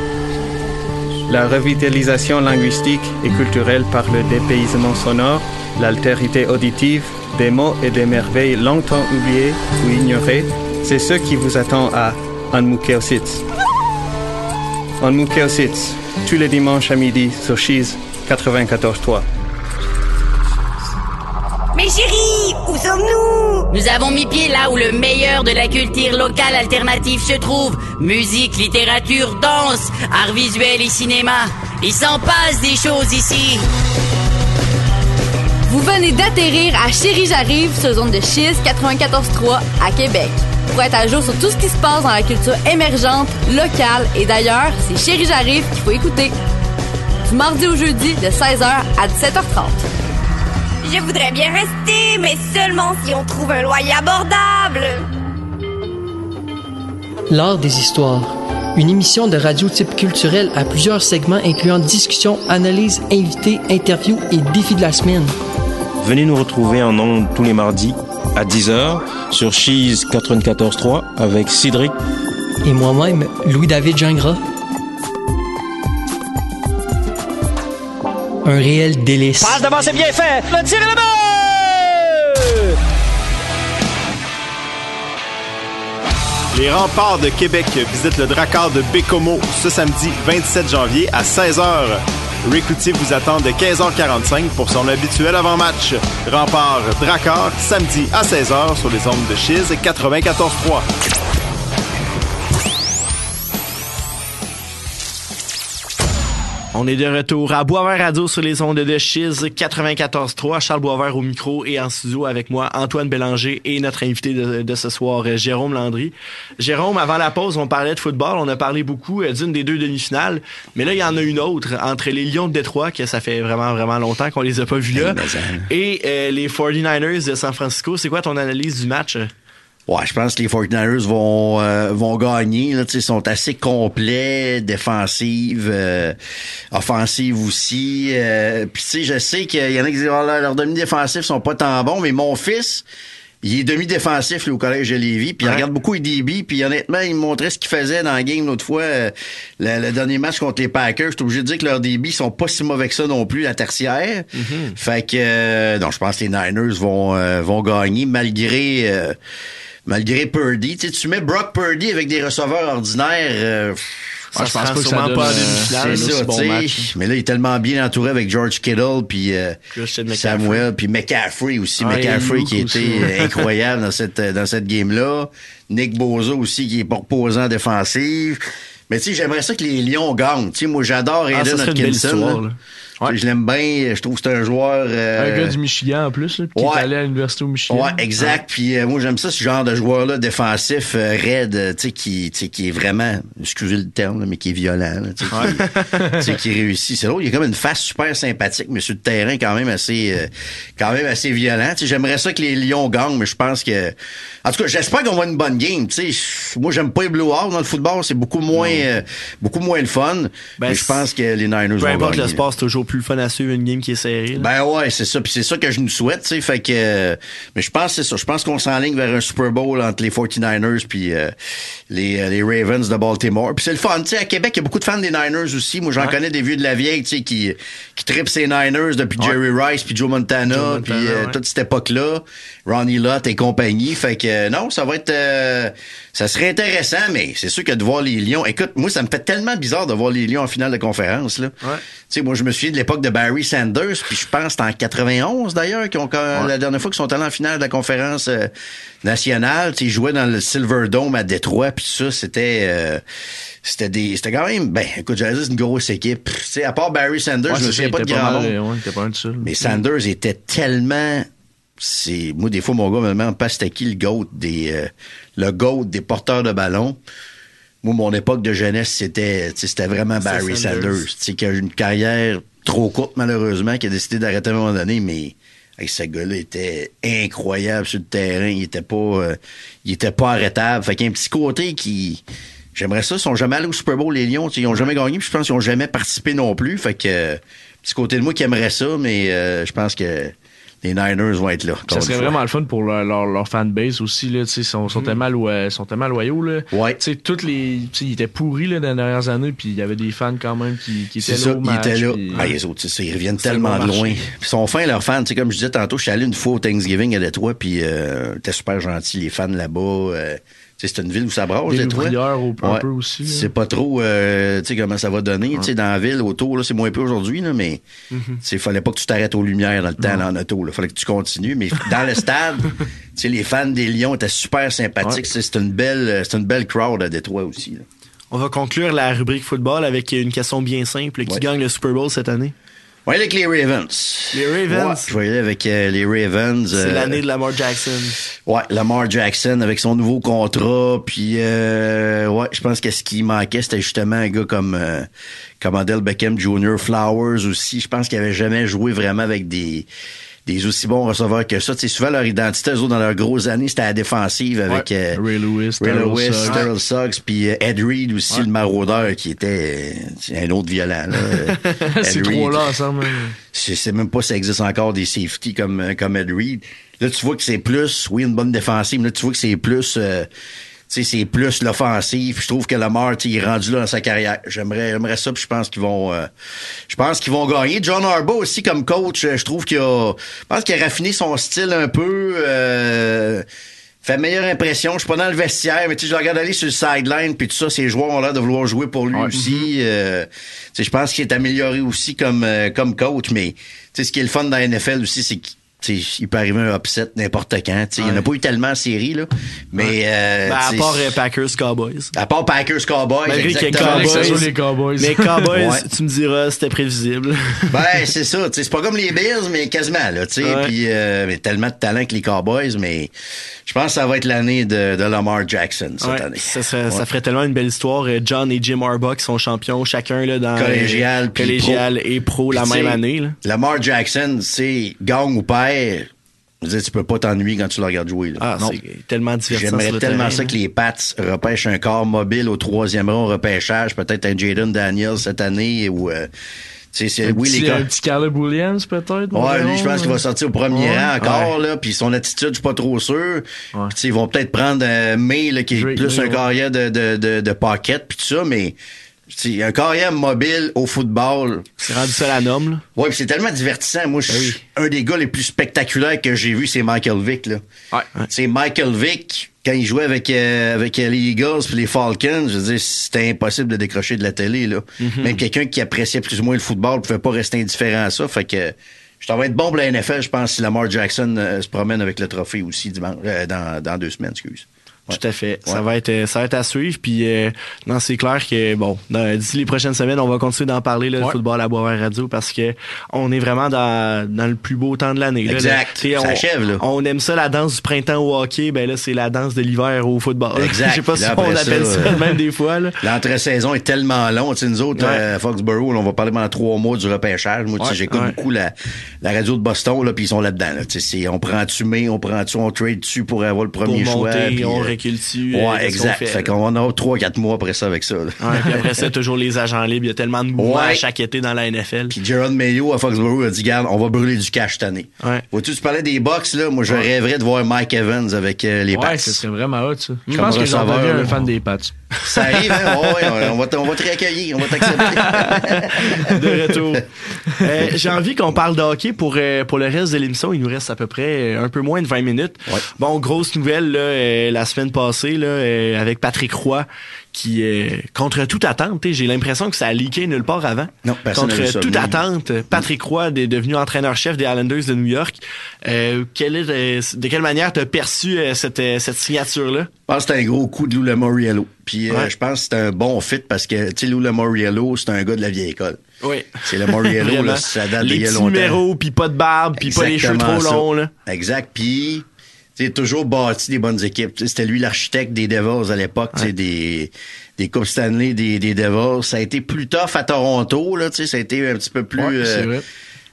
La revitalisation linguistique et culturelle par le dépaysement sonore, l'altérité auditive, des mots et des merveilles longtemps oubliées ou ignorées, c'est ce qui vous attend à Anmukeositz. Anmukeositz, tous les dimanches à midi sur Chiz quatre-vingt-quatorze virgule trois. Mais chérie, où sommes-nous? Nous avons mis pied là où le meilleur de la culture locale alternative se trouve. Musique, littérature, danse, art visuel et cinéma. Il s'en passe des choses ici. Vous venez d'atterrir à Chérie J'arrive sur zone de Chiz quatre-vingt-quatorze virgule trois à Québec. Pour être à jour sur tout ce qui se passe dans la culture émergente, locale et d'ailleurs, c'est Chérie J'arrive qu'il faut écouter. Du mardi au jeudi de seize heures à dix-sept heures trente. Je voudrais bien rester, mais seulement si on trouve un loyer abordable. L'art des histoires. Une émission de radio type culturel à plusieurs segments incluant discussions, analyses, invités, interviews et défis de la semaine. Venez nous retrouver en ondes tous les mardis à dix heures sur Cheese quatre-vingt-quatorze point trois avec Cédric. Et moi-même, Louis-David Gingras. Un réel délice. Passe devant, c'est bien fait. Le tir est là-bas! Les Remparts de Québec visitent le Drakkar de Baie-Comeau ce samedi vingt-sept janvier à seize heures. Rick Loutier vous attend de quinze heures quarante-cinq pour son habituel avant-match. Remparts Drakkar, samedi à seize heures sur les ondes de Chiz quatre-vingt-quatorze point trois. On est de retour à Boisvert Radio sur les ondes de Chiz quatre-vingt-quatorze point trois. Charles Boisvert au micro et en studio avec moi, Antoine Bélanger et notre invité de, de ce soir, Jérôme Landry. Jérôme, avant la pause, on parlait de football. On a parlé beaucoup d'une des deux demi-finales. Mais là, il y en a une autre entre les Lions de Détroit, que ça fait vraiment, vraiment longtemps qu'on les a pas vus là, et euh, les quarante-neuf ers de San Francisco. C'est quoi ton analyse du match? Ouais, je pense que les quarante-neuf ers vont euh, vont gagner. Là, ils sont assez complets, défensives, euh, offensives aussi. Euh, Puis tu sais, je sais qu'il y en a qui disent oh, leurs demi-défensifs sont pas tant bons, mais mon fils, il est demi-défensif là, au collège de Lévis, puis ouais. Il regarde beaucoup I D B, puis honnêtement, il me montrait ce qu'il faisait dans la game l'autre fois, euh, le, le dernier match contre les Packers. Je suis obligé de dire que leurs D B sont pas si mauvais que ça non plus, la tertiaire. Mm-hmm. Fait que, euh, non, je pense que les Niners vont euh, vont gagner malgré... Euh, Malgré Purdy, tu sais, tu mets Brock Purdy avec des receveurs ordinaires, euh, moi, je pense pas que ça donne pas demi-finale, c'est là, ça, bon match. Mais là, il est tellement bien entouré avec George Kittle, puis euh, Samuel, puis McCaffrey aussi, ah, McCaffrey qui était incroyable dans cette dans cette game-là. Nick Bosa aussi qui est proposant défensif. Mais tu sais, j'aimerais ça que les Lions gagnent. Tu sais, moi, j'adore Aiden ah, Hutchinson. Ouais. Je l'aime bien, je trouve que c'est un joueur... Euh... Un gars du Michigan en plus, là, qui ouais. est allé à l'université au Michigan. Ouais, exact, ouais. Puis euh, moi j'aime ça, ce genre de joueur-là, défensif, euh, raide, tu sais, qui, qui est vraiment, excusez le terme, là, mais qui est violent, là, tu sais, ouais. qui, qui réussit. C'est l'autre, il a comme une face super sympathique, mais sur le terrain, quand même assez, euh, quand même assez violent. Tu sais, j'aimerais ça que les Lions gagnent, mais je pense que... En tout cas, j'espère qu'on va une bonne game, tu sais. Moi, j'aime pas les blowouts dans le football, c'est beaucoup moins, euh, beaucoup moins le fun, ben, mais je pense que les Niners vont gagner. Peu importe le sport, c'est toujours plus le fun à suivre une game qui est serrée. Là. Ben ouais, c'est ça. Puis c'est ça que je nous souhaite, tu sais. Fait que, euh, mais je pense que c'est ça. Je pense qu'on s'enligne vers un Super Bowl entre les quarante-neuf ers puis euh, les, les Ravens de Baltimore. Puis c'est le fun, tu sais. À Québec, il y a beaucoup de fans des Niners aussi. Moi, j'en ouais. connais des vieux de la vieille, tu sais, qui, qui trippent ces Niners depuis ouais. Jerry Rice puis Joe Montana, Joe Montana puis euh, ouais. toute cette époque-là. Ronnie Lott et compagnie. Fait que, euh, non, ça va être, euh, ça serait intéressant, mais c'est sûr que de voir les Lions. Écoute, moi, ça me fait tellement bizarre de voir les Lions en finale de conférence, là. Ouais. Tu sais, moi, je me suis de l'époque de Barry Sanders, puis je pense que c'est en quatre-vingt-onze d'ailleurs, qui ont, ouais. la dernière fois qu'ils sont allés en finale de la conférence euh, nationale, ils jouaient dans le Silverdome à Détroit, puis ça, c'était... Euh, c'était des c'était quand même... Ben, écoute, j'allais dire, c'est une grosse équipe. T'sais, à part Barry Sanders, ouais, je me souviens pas de grand monde. Ouais, mais Sanders ouais. était tellement... C'est, moi, des fois, mon gars me demande pas c'était qui le GOAT des, euh, le GOAT des porteurs de ballon. Moi, mon époque de jeunesse, c'était, c'était vraiment c'est Barry Sanders, Sanders qui a eu une carrière... trop courte, malheureusement, qui a décidé d'arrêter à un moment donné, mais hey, ce gars-là était incroyable sur le terrain. Il était pas, euh, il était pas arrêtable. Fait qu'il y a un petit côté qui... J'aimerais ça, ils sont jamais allés au Super Bowl, les Lions. Ils ont jamais gagné, puis je pense qu'ils ont jamais participé non plus. Fait que euh, petit côté de moi qui aimerait ça, mais euh, je pense que... les Niners vont être là. Ça serait vraiment le fun pour leur, leur, leur fanbase aussi. Ils sont, sont, mm. sont tellement loyaux. Là. Ouais. Toutes les, ils étaient pourris là, dans les dernières années, puis il y avait des fans quand même qui, qui étaient, ça, là au match, étaient là. Puis... Ah, les autres, ça, ils reviennent c'est tellement bon de loin. Ils sont fins, leurs fans. T'sais, comme je disais tantôt, je suis allé une fois au Thanksgiving à Détroit, puis euh, t'es super gentil, les fans là-bas. Euh, c'est une ville où ça brasse, Détroit. Ouais. C'est pas trop euh, tu sais comment ça va donner. Ouais. Dans la ville, autour, là, c'est moins peu aujourd'hui, là, mais il mm-hmm. fallait pas que tu t'arrêtes aux lumières dans le temps, ouais. là, en auto. Il fallait que tu continues. Mais dans le stade, les fans des Lions étaient super sympathiques. Ouais. C'est, une belle, c'est une belle crowd à Détroit aussi. Là. On va conclure la rubrique football avec une question bien simple. Qui ouais. gagne le Super Bowl cette année? On va y aller avec les Ravens. Les Ravens? Ouais, je vais y aller avec euh, les Ravens. C'est euh, l'année de Lamar Jackson. Ouais, Lamar Jackson avec son nouveau contrat. Puis, euh, ouais, je pense que ce qui manquait, c'était justement un gars comme, euh, comme Odell Beckham junior, Flowers aussi. Je pense qu'il n'avait jamais joué vraiment avec des... des aussi bons receveurs que ça. Tu sais, souvent, leur identité, eux autres, dans leurs grosses années, c'était à la défensive avec ouais. euh, Ray Lewis, Ray Lewis, Terrell Suggs, puis euh, Ed Reed aussi, ouais. le maraudeur, qui était euh, un autre violent. Là. Ces trois-là ensemble. Je sais même pas si ça existe encore des safeties comme, comme Ed Reed. Là, tu vois que c'est plus, oui, une bonne défensive, mais là, tu vois que c'est plus... Euh, tu sais, c'est plus l'offensive. Je trouve que Lamar, il est rendu là dans sa carrière. J'aimerais, j'aimerais ça, puis je pense qu'ils vont, euh, je pense qu'ils vont gagner. John Harbaugh aussi, comme coach, je trouve qu'il a, je pense qu'il a raffiné son style un peu, euh, fait meilleure impression. Je suis pas dans le vestiaire, mais tu sais, je le regarde aller sur le sideline, puis tout ça, ses joueurs ont l'air de vouloir jouer pour lui ouais. aussi. Euh, tu sais, je pense qu'il est amélioré aussi comme, euh, comme coach, mais, tu sais, ce qui est le fun dans la N F L aussi, c'est qu'il, T'sais, il peut arriver un upset n'importe quand. Il n'y en a pas eu tellement en série, là. Mais, ouais. euh, ben, à part euh, Packers-Cowboys. À part Packers-Cowboys, exactement. Cowboys, les Cowboys. Mais Cowboys, ouais. tu me diras, c'était prévisible. Ben, c'est ça. C'est pas comme les Bills, mais quasiment. Là, t'sais. Ouais. Puis, euh, mais tellement de talent que les Cowboys, mais je pense que ça va être l'année de, de Lamar Jackson cette ouais. année. Ça, serait, ouais. ça ferait tellement une belle histoire. John et Jim Harbaugh sont champions, chacun là, dans collégial, les... collégial pro. et pro puis, la même année. Là. Lamar Jackson, c'est gang ou père. Je veux dire, tu peux pas t'ennuyer quand tu le regardes jouer. Là. Ah, non. C'est tellement divertissant. J'aimerais tellement terrain, ça hein. que les Pats repêchent un corps mobile au troisième rond repêchage, peut-être un Jaden Daniels cette année ou. Euh, tu sais, oui, petit, les gars. Un petit Caleb Williams, peut-être. Ouais, lui, je pense qu'il va sortir au premier ouais, rang encore, ouais. là. Puis son attitude, je suis pas trop sûr. Ouais. Puis, ils vont peut-être prendre euh, May, là, qui est Drake, plus May, un carrière ouais. de, de, de, de pocket, puis tout ça, mais. C'est un carrière mobile au football. C'est rendu ça la norme, là. Ouais, pis c'est tellement divertissant. Moi, je suis oui. un des gars les plus spectaculaires que j'ai vu, c'est Michael Vick, là. Ouais. Ouais. C'est Michael Vick, quand il jouait avec, euh, avec les Eagles pis les Falcons, je veux dire, c'était impossible de décrocher de la télé, là. Mm-hmm. Même quelqu'un qui appréciait plus ou moins le football pouvait pas rester indifférent à ça, fait que... Je t'en vais être bon pour la N F L, je pense, si Lamar Jackson euh, se promène avec le trophée aussi dimanche, euh, dans, dans deux semaines, excuse. Ouais. Tout à fait. Ouais. Ça va être, ça va être à suivre. Puis, euh, non, c'est clair que, bon, dans, d'ici les prochaines semaines, on va continuer d'en parler, là, ouais. le football à Boisvert Radio, parce que on est vraiment dans, dans le plus beau temps de l'année. Exact. Là, là, ça on, achève, là. On aime ça, la danse du printemps au hockey. Ben là, c'est la danse de l'hiver au football. Exact. Je sais pas si on appelle ça, ça même des fois, là. L'entre-saison est tellement long. Tu sais, nous autres, ouais. euh, Foxborough, là, on va parler pendant trois mois du repêchage. Moi, tu sais, ouais. j'écoute ouais. beaucoup la, la radio de Boston, là, puis ils sont là-dedans, là. Tu sais, on prend-tu mai, on prend-tu, on trade-tu pour avoir le premier pour choix. Monter, puis, on euh, Dessus, ouais, euh, exact. Fait, fait qu'on va en avoir trois quatre mois après ça avec ça. Ouais, puis après ça, toujours les agents libres. Il y a tellement de mouvements ouais. chaque été dans la N F L. Puis Gerard Mayo à Foxborough a dit, garde, on va brûler du cash cette année. Ouais. Vois-tu, tu parlais des Bucks, là. Moi, je ouais. rêverais de voir Mike Evans avec euh, les Pats. Ouais, ce serait vraiment hot, ça. Je pense que j'en deviens un fan des Pats. Ça arrive, hein? Ouais, on va, t- on va te réaccueillir, on va t'accepter. De retour. Euh, j'ai envie qu'on parle de hockey pour, euh, pour le reste de l'émission. Il nous reste à peu près un peu moins de vingt minutes. Ouais. Bon, grosse nouvelle, là, euh, la semaine passée, là, euh, avec Patrick Roy, qui, euh, contre toute attente, j'ai l'impression que ça a leaké nulle part avant. Non, personne contre toute sommeil. attente, Patrick Roy est devenu entraîneur-chef des Islanders de New York. Euh, quelle est, euh, de quelle manière t'as perçu euh, cette, euh, cette signature-là? Je pense que c'est un gros coup de Lou Lamoriello. Puis ouais. euh, je pense que c'est un bon fit parce que tu sais, Lou Lamoriello, c'est un gars de la vieille école. Oui. C'est Lamoriello, là, ça date d'il y a longtemps. Les petits numéros, puis pas de barbe, puis pas les cheveux trop ça. longs. Là. Exact, puis... T'sais, toujours bâti des bonnes équipes. T'sais, c'était lui l'architecte des Devils à l'époque, ouais. t'sais, des, des Coupes Stanley, des, des Devils. Ça a été plus tough à Toronto, là, t'sais, ça a été un petit peu plus, ouais, euh,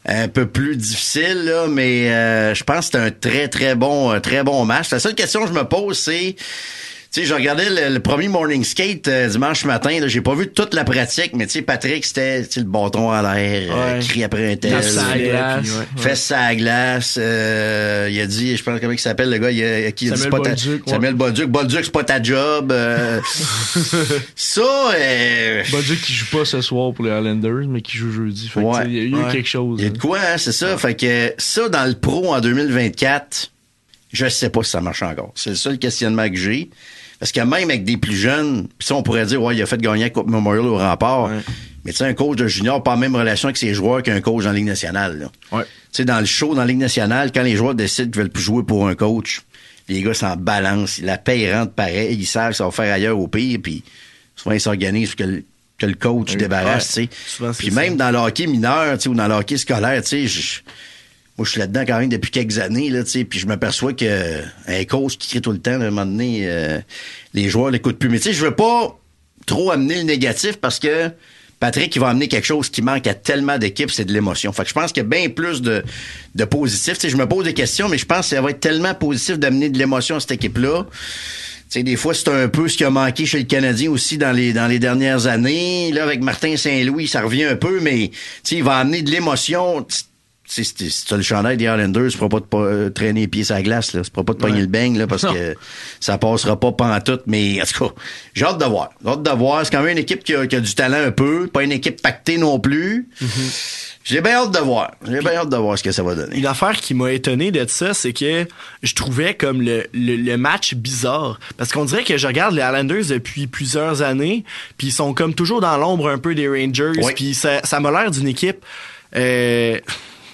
un peu plus difficile, là, mais euh, je pense que c'était un très, très bon, très bon match. La seule question que je me pose, c'est, tu sais, je regardais le, le premier morning skate euh, dimanche matin. Là, j'ai pas vu toute la pratique, mais tu sais, Patrick, c'était le bâton en l'air, ouais. euh, cri après un tel. Fesse à glace. Puis, ouais, ouais. Fesse à glace. Euh, il a dit, je pense comment il s'appelle le gars, il a, qui a dit, c'est pas ta, Bolduc, ouais. Samuel Bolduc. Bolduc, c'est pas ta job. Euh, ça, euh... Bolduc qui joue pas ce soir pour les Islanders, mais qui joue jeudi. Fait ouais. il y a eu ouais. quelque chose. Il y a de quoi, hein, c'est ça. Ouais. Fait que ça, dans le pro en deux mille vingt-quatre, je sais pas si ça marche encore. C'est le seul questionnement que j'ai. Parce que même avec des plus jeunes, pis ça, on pourrait dire, ouais, il a fait gagner la Coupe Memorial au Remparts. Ouais. Mais tu sais, un coach de junior, pas la même relation avec ses joueurs qu'un coach en Ligue nationale, là. Ouais. Tu sais, dans le show, dans la Ligue nationale, quand les joueurs décident qu'ils veulent plus jouer pour un coach, les gars s'en balancent. La paye rentre pareil. Ils savent que ça va faire ailleurs au pire. Puis souvent, ils s'organisent que le, que le coach ouais. débarrasse, ouais. tu sais. Puis même ça. Dans le hockey mineur, tu sais, ou dans le hockey scolaire, tu sais, moi, je suis là-dedans quand même depuis quelques années, là, tu sais, puis je m'aperçois que un coach qui crie tout le temps, à un moment donné, euh, les joueurs l'écoutent plus. Mais tu sais, je veux pas trop amener le négatif parce que Patrick, il va amener quelque chose qui manque à tellement d'équipes, c'est de l'émotion. Fait que je pense qu'il y a bien plus de, de positif. Tu sais, je me pose des questions, mais je pense que ça va être tellement positif d'amener de l'émotion à cette équipe-là. Tu sais, des fois, c'est un peu ce qui a manqué chez le Canadien aussi dans les, dans les dernières années. Là, avec Martin Saint-Louis, ça revient un peu, mais tu sais, il va amener de l'émotion. Si tu as le chandail des Islanders, tu ne pourras pas de traîner les pieds sur la glace. Tu ne pourras pas de pogner ouais. le beigne là, parce non. que ça passera pas pantoute. Mais en tout cas, j'ai hâte de voir. J'ai hâte de voir. C'est quand même une équipe qui a, qui a du talent un peu. Pas une équipe pactée non plus. Mm-hmm. J'ai bien hâte de voir. J'ai Puis, bien hâte de voir ce que ça va donner. L'affaire qui m'a étonné de ça, c'est que je trouvais comme le, le, le match bizarre. Parce qu'on dirait que je regarde les Islanders depuis plusieurs années. Puis ils sont comme toujours dans l'ombre un peu des Rangers. Oui. Puis ça, ça m'a l'air d'une équipe... Euh,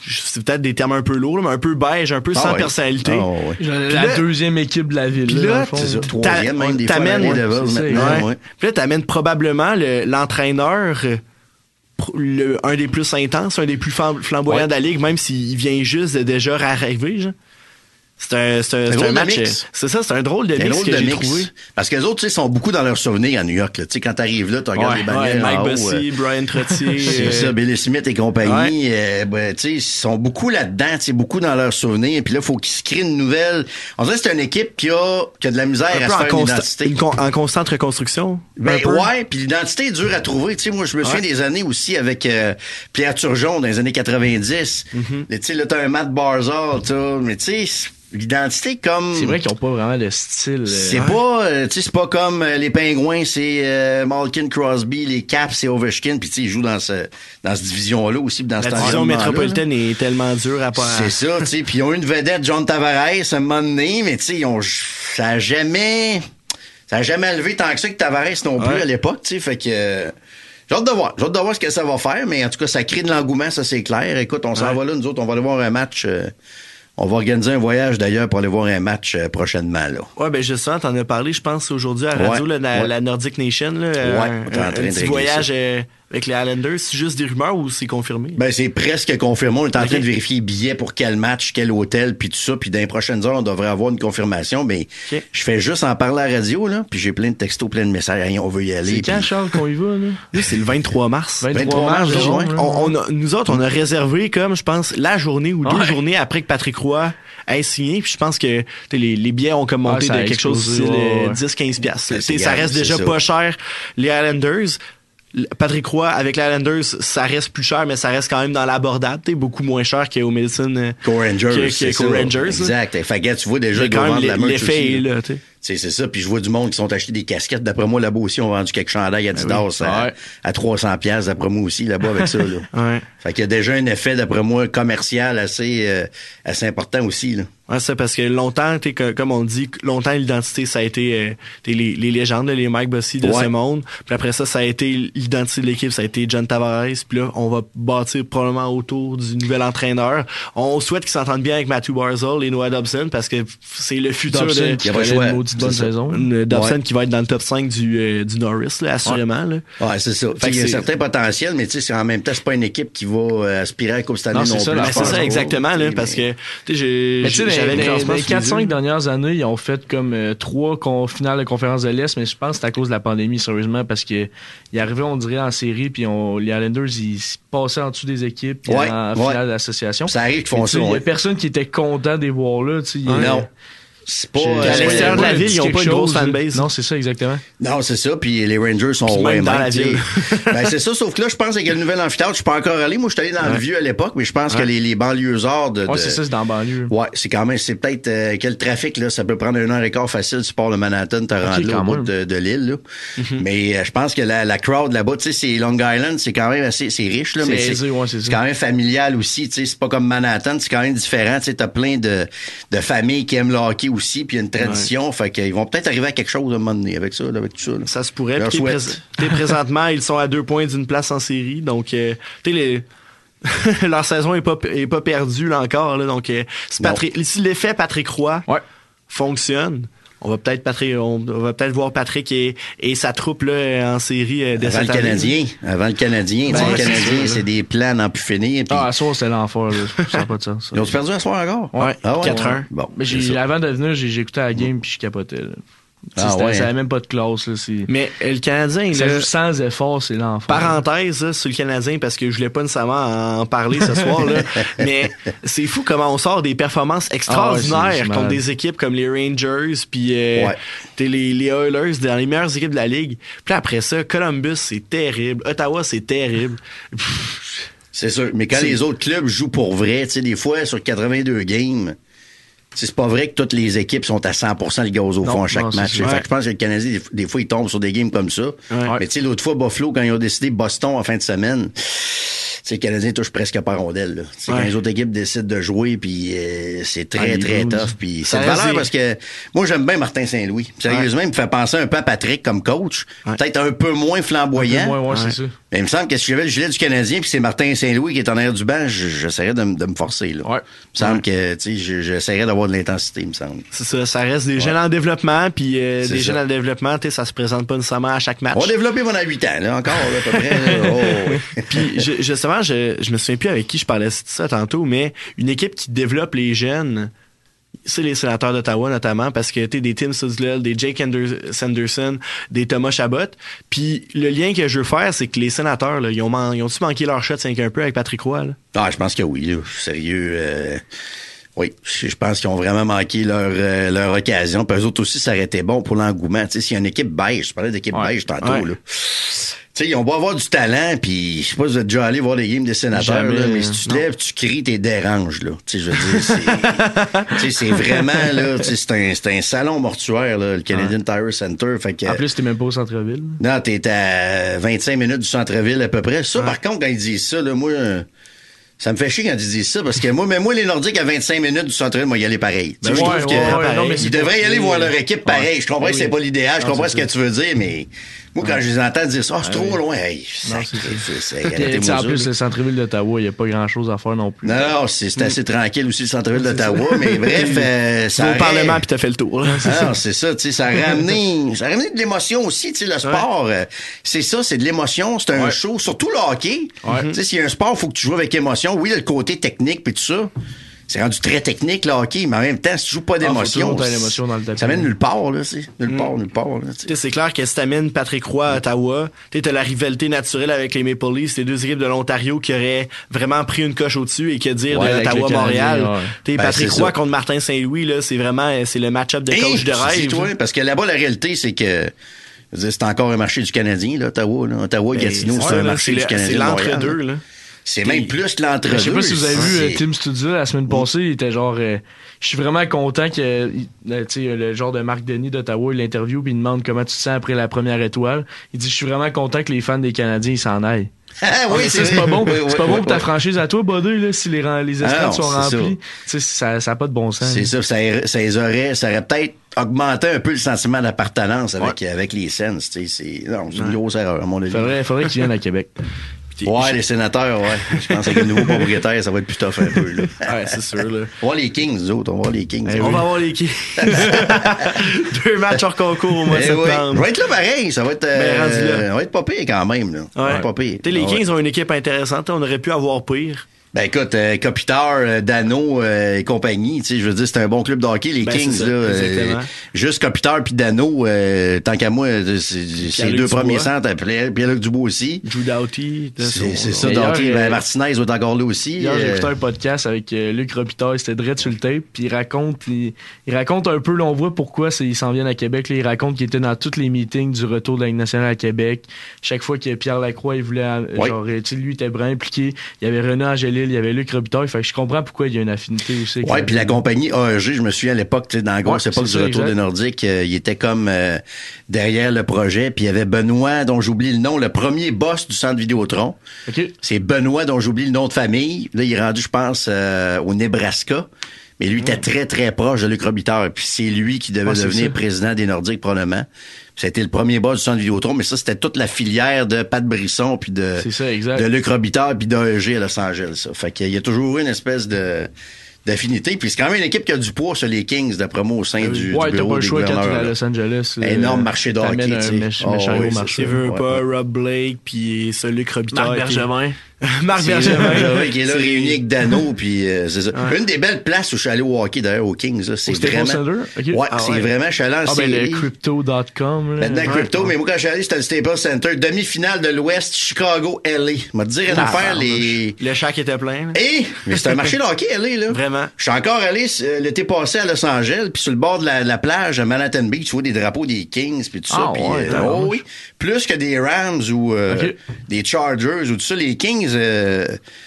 c'est peut-être des termes un peu lourds, mais un peu beige, un peu ah sans oui. personnalité. Ah oui. La là, deuxième équipe de la ville. Puis là, troisième même des fois. Puis là, t'amènes probablement le, l'entraîneur, le, un des plus intenses, un des plus flamboyants ouais. de la ligue, même s'il vient juste de déjà arriver. Genre. C'est un, c'est un, c'est un, un match. Mix. C'est ça, c'est un drôle de mix drôle que de j'ai mix. trouvé. Parce que les autres, tu sais, sont beaucoup dans leurs souvenirs à New York. Tu sais, quand t'arrives là, tu regardes ouais, les bannières. Ouais, Mike Bossy, euh, Brian Trottier. C'est euh... ça, Billy Smith et compagnie. Ouais. Euh, ben, tu sais, ils sont beaucoup là-dedans, tu sais, beaucoup dans leurs souvenirs. Puis là, il faut qu'ils se créent une nouvelle. On dirait que c'est une équipe qui a, qui a de la misère un à peu se faire en une consta- identité. Une con- en constante reconstruction. Ben ouais, puis l'identité est dure à trouver. Tu sais, moi, je me souviens ouais. des années aussi avec euh, Pierre Turgeon dans les années quatre-vingt-dix. Mm-hmm. Tu sais, là, t'as un Matt Barzal, t'as, mais tu sais... L'identité comme... C'est vrai qu'ils n'ont pas vraiment de style. Euh... C'est pas... Euh, tu sais, c'est pas comme euh, les Pingouins, c'est euh, Malkin, Crosby, les Caps, c'est Ovechkin. Puis tu sais, ils jouent dans ce dans cette division-là aussi. Dans la division métropolitaine là, là. est tellement dure à part. C'est ça, tu sais. Puis ils ont une vedette, John Tavares, un moment donné, mais tu sais, ils ont... Ça a jamais... Ça a jamais levé tant que ça que Tavares non plus ouais. à l'époque, tu sais. Fait que... J'ai hâte de voir. J'ai hâte de voir ce que ça va faire, mais en tout cas, ça crée de l'engouement, ça c'est clair. Écoute, on s'en ouais. va là, nous autres, on va aller voir un match... Euh... On va organiser un voyage, d'ailleurs, pour aller voir un match euh, prochainement. Oui, bien, justement, t'en as parlé, je pense, aujourd'hui à la radio, ouais, là, la, ouais. la Nordic Nation. Oui, un, un petit voyage euh, avec les Islanders. C'est juste des rumeurs ou c'est confirmé? Bien, c'est presque confirmé. On est en okay. train de vérifier les billets pour quel match, quel hôtel, puis tout ça. Puis dans les prochaines heures, on devrait avoir une confirmation. Mais okay. je fais juste en parler à la radio, là. Puis j'ai plein de textos, plein de messages. Hey, on veut y aller. C'est puis... quand, Charles, qu'on y va, là? Là, c'est le vingt-trois mars. vingt-trois, vingt-trois mars, mars juin. On, on a, nous autres, on a réservé, comme, je pense, la journée ou deux ouais. journées après que Patrick insigné, puis je pense que les, les billets ont comme monté ah, de quelque chose de ouais. dix à quinze piastres. Ouais, ça grave, reste déjà ça. Pas cher. Les Islanders, Patrick Roy avec les Islanders, ça reste plus cher, mais ça reste quand même dans l'abordable. T'es beaucoup moins cher qu'au Medicine Co-Rangers. Que, que Co-Rangers exact. Fait que tu vois déjà le gouvernement de la merch aussi. Est là, t'sais. C'est, c'est ça. Puis je vois du monde qui sont achetés des casquettes. D'après moi, là-bas aussi, on a vendu quelques chandails Adidas ah oui. à, à trois cents dollars. D'après moi aussi, là-bas avec ça. Là. ouais. Fait qu'il y a déjà un effet, d'après moi, commercial assez, euh, assez important aussi. Là. Ouais, c'est parce que longtemps, t'es, comme on dit, longtemps, l'identité, ça a été euh, t'es les, les légendes, les Mike Bossy de ouais. ce monde. Puis après ça, ça a été l'identité de l'équipe, ça a été John Tavares. Puis là, on va bâtir probablement autour du nouvel entraîneur. On souhaite qu'il s'entende bien avec Matthew Barzal et Noah Dobson parce que c'est le futur Dobson, de... Qui bonne saison. Dobson ouais. qui va être dans le top cinq du, euh, du Norris, là, assurément. Là. Ouais, c'est ça. Fait qu'il y a un certain potentiel, mais tu sais, en même temps, c'est pas une équipe qui va aspirer à la Coupe cette année non, non plus. C'est ça, là, c'est ça exactement, là, parce que tu sais, j'avais les quatre à cinq dernières années, ils ont fait comme euh, trois con- finales de conférence de l'Est, mais je pense que c'est à cause de la pandémie, sérieusement, parce qu'ils arrivaient, on dirait, en série, puis on, les Islanders, ils passaient en dessous des équipes, puis ouais, en finale ouais. d'association. Ça arrive qu'ils font ça. Il y a personne qui était content des voir là. Non. C'est pas euh, à l'extérieur euh, de la ville, ils ont pas une grosse fanbase. Non, c'est ça, exactement. Non, c'est ça. Puis les Rangers sont puis même ouais, dans la ville. ben, c'est ça, sauf que là, je pense avec le nouvel amphithéâtre, je suis pas encore allé. Moi, je suis allé dans ouais. le vieux à l'époque, mais je pense ouais. que les, les banlieusards de, de. Ouais, c'est ça, c'est dans la banlieue. Ouais, c'est quand même, c'est peut-être, euh, quel trafic, là. Ça peut prendre une heure et quart facile. Tu pars le Manhattan, te rends là au bout de, de l'île, là. Mm-hmm. Mais euh, je pense que la, la crowd là-bas, tu sais, c'est Long Island, c'est quand même assez, c'est riche, là. C'est mais aisé, c'est, ouais, c'est, c'est quand même familial aussi, tu sais. C'est pas comme Manhattan, c'est quand même différent. Tu sais, t'as plein de, de familles qui aiment le hockey aussi, puis il y a une tradition, ouais. fait qu'ils vont peut-être arriver à quelque chose à un moment donné avec ça, là, avec tout ça. Là. Ça se pourrait. Puis pré- t'es présentement, ils sont à deux points d'une place en série, donc euh, t'es les... leur saison est pas est pas perdue là encore, là, donc euh, si, Patrick, si l'effet Patrick Roy ouais. fonctionne. On va peut-être Patrick, on va peut-être voir Patrick et, et sa troupe là, en série de avant cette le année. Canadien, avant le Canadien, ben, tu sais, le Canadien, c'est, c'est des plans en plus finir. Pis... Ah, à soir c'est l'enfer, là. Ça n'a pas de sens. Ils ont perdu à soir encore. Ouais, quatre un. Bon, mais j'ai, avant de venir, j'ai, j'ai écouté la game puis je capotais. Là. Ah, ouais, ça n'avait même pas de classe. Là, mais le Canadien... Ça joue sans effort, c'est l'enfer. Parenthèse là, sur le Canadien, parce que je voulais pas nécessairement en parler ce soir. Là, mais c'est fou comment on sort des performances extraordinaires ah, ouais, contre des équipes comme les Rangers puis euh, ouais. les, les Oilers, dans les meilleures équipes de la Ligue. Puis après ça, Columbus, c'est terrible. Ottawa, c'est terrible. Pff, c'est sûr. Mais quand c'est... les autres clubs jouent pour vrai, tu sais, des fois, sur quatre-vingt-deux games... C'est pas vrai que toutes les équipes sont à cent pour cent le gaz au fond à chaque non, match. Fait que je pense que le Canadien, des, des fois, il tombe sur des games comme ça. Ouais. Mais tu sais, l'autre fois, Buffalo, quand ils ont décidé Boston en fin de semaine, tu sais, le Canadien touche presque à par rondelle. Là. Ouais. Quand les autres équipes décident de jouer, puis euh, c'est très, ah, très tough. Puis c'est de valeur parce que moi, j'aime bien Martin Saint-Louis. Sérieusement, ouais. il me fait penser un peu à Patrick comme coach. Ouais. Peut-être un peu moins flamboyant. Un peu moins, ouais, ouais. c'est sûr. Mais il me semble que si j'avais le gilet du Canadien puis c'est Martin Saint-Louis qui est en arrière du banc, j'essaierais de, de me forcer. Là. Ouais. Il me semble ouais. que tu sais, j'essaierais d'avoir de l'intensité, il me semble. C'est ça, ça reste des ouais. jeunes en développement, puis euh, des ça. jeunes en développement, ça se présente pas nécessairement à chaque match. On va développer pendant huit ans, là, encore, là, à peu près. Oh. Puis je, justement, je, je me souviens plus avec qui je parlais de ça tantôt, mais une équipe qui développe les jeunes... C'est les Sénateurs d'Ottawa, notamment, parce que t'es des Tim Suslel, des Jake Sanderson, des Thomas Chabot. Puis le lien que je veux faire, c'est que les Sénateurs, là, ils ont man- ils ont-tu manqué leur shot cinq un peu avec Patrick Roy? Là? Ah, je pense que oui, là. Sérieux. Euh... Oui, je pense qu'ils ont vraiment manqué leur, euh, leur occasion. Puis eux autres aussi, ça aurait été bon pour l'engouement. Tu sais, s'il y a une équipe beige, je parlais d'équipe ouais. beige tantôt, ouais. là. Tu sais, ils ont beau avoir du talent, puis je sais pas si vous êtes déjà allé voir les games des Sénateurs, là, mais si tu te lèves, tu cries, t'es dérange, là. Tu sais, je veux dire, c'est, tu sais, c'est vraiment, là, tu sais, c'est un, c'est un salon mortuaire, là, le Canadian ah. Tire Center. Fait que, en plus, t'es même pas au centre-ville. Non, t'es à vingt-cinq minutes du centre-ville, à peu près. Ça, ah. par contre, quand ils disent ça, là, moi, ça me fait chier quand ils disent ça, parce que moi, mais moi, les Nordiques, à vingt-cinq minutes du centre-ville, moi, y aller pareil. Ben, tu sais, ouais, je trouve ouais, que, ouais, pareil, non, mais ils devraient y aller voir leur équipe pareil. Ouais, je comprends oui. que c'est pas l'idéal, je non, comprends ce que tu veux dire, mais... Moi, quand ouais. je les entends dire ça, oh, c'est ouais. trop loin. Hey, non, sacré, c'est ça. C'est, c'est, en plus, le centre-ville d'Ottawa, il n'y a pas grand-chose à faire non plus. Non, non, c'est, c'est assez tranquille aussi, le centre-ville d'Ottawa. Mais bref, euh, ça. Tu vas au Parlement puis t'as fait le tour. Hein, c'est, non, ça. c'est ça, tu sais, ça a ramené, ça a ramené de l'émotion aussi, tu sais, le sport. Ouais. C'est ça, c'est de l'émotion, c'est un ouais. show, surtout le hockey. Ouais. Tu sais, s'il y a un sport, il faut que tu joues avec émotion. Oui, il y a le côté technique puis tout ça. C'est rendu très technique, le hockey, mais en même temps, si tu joues pas d'émotion, ah, dans le tapis, ça mène nulle part, là, c'est nulle part, mm. nulle part, là, t'sais. T'sais, c'est clair que si t'amènes Patrick Roy à Ottawa, t'sais, t'as la rivalité naturelle avec les Maple Leafs, les deux équipes de l'Ontario qui auraient vraiment pris une coche au-dessus et que dire ouais, de l'Ottawa-Montréal. Ouais. T'sais, ben, Patrick Roy ça. contre Martin Saint-Louis, là, c'est vraiment, c'est le match-up de hey, coach de rêve. Toi, parce que là-bas, la réalité, c'est que, c'est encore un marché du Canadien, là, Ottawa, là. Ottawa, ben, Gatineau, c'est, c'est un là, marché c'est du Canadien. C'est l'entre-deux, là. C'est puis, même plus l'entre-deux. Je sais pas si vous avez vu uh, Tim Studzla la semaine passée, il était genre... Euh, je suis vraiment content que euh, tu sais, le genre de Marc Denis d'Ottawa, il l'interview puis il demande comment tu te sens après la première étoile. Il dit, je suis vraiment content que les fans des Canadiens, ils s'en aillent. Ah oui, ah, c'est, c'est pas bon, oui, c'est pas oui, bon oui, pour ta oui. franchise à toi, Bodé, là, si les, les estrades ah non, sont remplies. Ça n'a pas de bon sens. C'est là. ça, ça, ça les aurait, ça aurait peut-être augmenté un peu le sentiment d'appartenance avec, ouais. avec les Sens. C'est, non, c'est une ouais. grosse erreur, à mon avis. Faudrait, faudrait qu'ils viennent à Québec. Ouais, les Sénateurs, ouais. Je pense que le nouveau propriétaire, ça va être plus tough un peu, là. Ouais, c'est sûr, là. On va voir les Kings, nous autres. On va voir les Kings. Eh on oui. va voir les Kings. Deux matchs hors concours au mois de septembre. Je vais être là pareil. Ça va être, euh, on va être pas pire quand même, là. Ouais. On va être pas pire. T'sais, les Kings ouais. ont une équipe intéressante. On aurait pu avoir pire. Ben écoute, euh, Kopitar, euh, Dano euh, et compagnie, tu sais, je veux dire, c'est un bon club de hockey, les ben, Kings, ça, là. Euh, juste Kopitar puis Dano, euh, tant qu'à moi, c'est les deux Dubois. premiers centres, Pierre-Luc Dubois aussi. Drew Doughty. C'est, c'est ça, Doughty. Ben, Martinez doit être encore là aussi. Hier, euh, j'ai écouté un podcast avec euh, Luc Kopitar, c'était direct sur le tape, puis il raconte, il, il raconte un peu, là, on voit pourquoi c'est, ils s'en viennent à Québec, là, il raconte qu'il était dans tous les meetings du retour de la Ligue nationale à Québec. Chaque fois que Pierre Lacroix, il voulait, euh, oui. genre, tu sais, lui, il était vraiment impliqué. Il y avait René Angélil, il y avait Luc Robitaille, fait que je comprends pourquoi il y a une affinité aussi. Ouais, puis la compagnie A E G, je me souviens à l'époque, dans la grosse ouais, époque du retour des Nordiques, euh, il était comme euh, derrière le projet, puis il y avait Benoît, dont j'oublie le nom, le premier boss du centre Vidéotron. Okay. C'est Benoît, dont j'oublie le nom de famille. Là, il est rendu, je pense, euh, au Nebraska. Mais lui, il était très, très proche de Luc Robitaille. Puis c'est lui qui devait ah, devenir ça. président des Nordiques, probablement. C'était le premier boss du centre Vidéotron, mais ça, c'était toute la filière de Pat Brisson, puis de, ça, de Luc Robitaille, puis d'A E G à Los Angeles. Ça. Fait qu'il y a toujours eu une espèce de, d'affinité. Puis c'est quand même une équipe qui a du poids sur les Kings, d'après moi, au sein euh, du, ouais, du bureau des gouverneurs. Ouais, t'as pas le choix quand tu vas à Los Angeles. Euh, Énorme marché de hockey, tu sais. Méch- oh, oui, marché. Tu veux ouais, pas ouais. Rob Blake, puis ce Luc Robitaille. Marc Bergevin. Marc Bergevin. Bergevin qui est là réuni avec Dano, puis euh, c'est ça. Ouais. Une des belles places où je suis allé au hockey, d'ailleurs, aux Kings, là, c'est oh, vraiment... Okay. Ouais, ah, c'est ouais. vraiment chalant. Ah, ben le crypto point com. Maintenant, ouais, crypto, ouais. mais moi, quand je suis allé, c'était le Staples Center. Demi-finale de l'Ouest, Chicago, L A. On va te dire, une affaire, les... Le shack était plein. Eh! Mais c'est un marché de hockey, L A, là. Vraiment. Je suis encore allé euh, l'été passé à Los Angeles, puis sur le bord de la, de la plage, à Manhattan Beach, tu vois des drapeaux des Kings, puis tout ça. Ah, pis, ouais, euh, oh, oui. Plus que des Rams ou euh, okay. des Chargers ou tout ça, les Kings, Euh,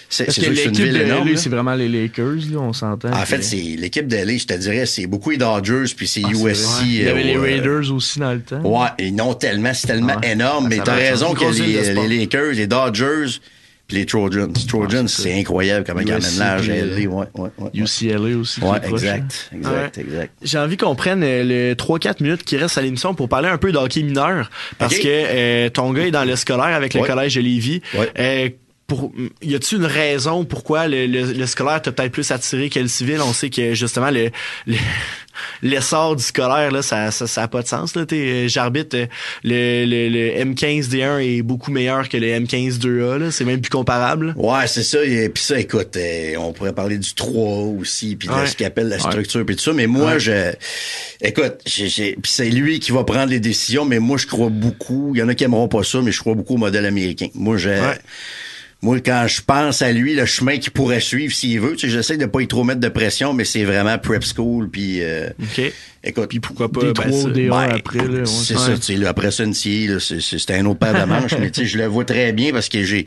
c'est, Parce c'est que l'équipe c'est une ville de énorme, L A, là. C'est vraiment les Lakers, là, on s'entend. En fait, que... c'est l'équipe de L A, je te dirais, c'est beaucoup les Dodgers, puis c'est ah, U S C. C'est il y avait euh, les Raiders euh... aussi dans le temps. Ouais, et non tellement, c'est tellement ah, énorme, ça, mais ça t'as raison que les, les Lakers, les Dodgers, puis les Trojans. Les Trojans, ah, c'est, c'est incroyable comment ils amènent l'âge à L A. Ouais, ouais, ouais, U C L A aussi. Ouais, exact, proche, exact, ouais. exact. J'ai envie qu'on prenne les trois quatre minutes qui restent à l'émission pour parler un peu d'hockey mineur, parce okay. que euh, ton gars est dans le scolaire avec le ouais. collège de Lévis. Ouais. Euh, Pour, y a-t-il une raison pourquoi le, le, le scolaire t'a peut-être plus attiré que le civil? On sait que justement le, le, l'essor du scolaire là, ça, ça, ça a pas de sens là. T'es, j'arbitre le, le, le M quinze D un est beaucoup meilleur que le M quinze deux A là. C'est même plus comparable. Ouais, c'est ça. Et puis ça, écoute, on pourrait parler du trois A aussi, puis de ouais. ce qu'il appelle la structure, ouais. puis tout ça. Mais moi, ouais. je, écoute, j'ai, j'ai, puis c'est lui qui va prendre les décisions. Mais moi, je crois beaucoup. Il y en a qui aimeront pas ça, mais je crois beaucoup au modèle américain. Moi, j'ai ouais. Moi, quand je pense à lui, le chemin qu'il pourrait suivre s'il veut, tu sais, j'essaie de pas y trop mettre de pression, mais c'est vraiment prep school, puis... Euh, OK. Écoute, puis pourquoi pas... D trois, D un après, là. C'est ça, tu sais, là, après ça, une C I A, là, c'est, c'est un autre paire de manches, mais tu sais, je le vois très bien parce que j'ai...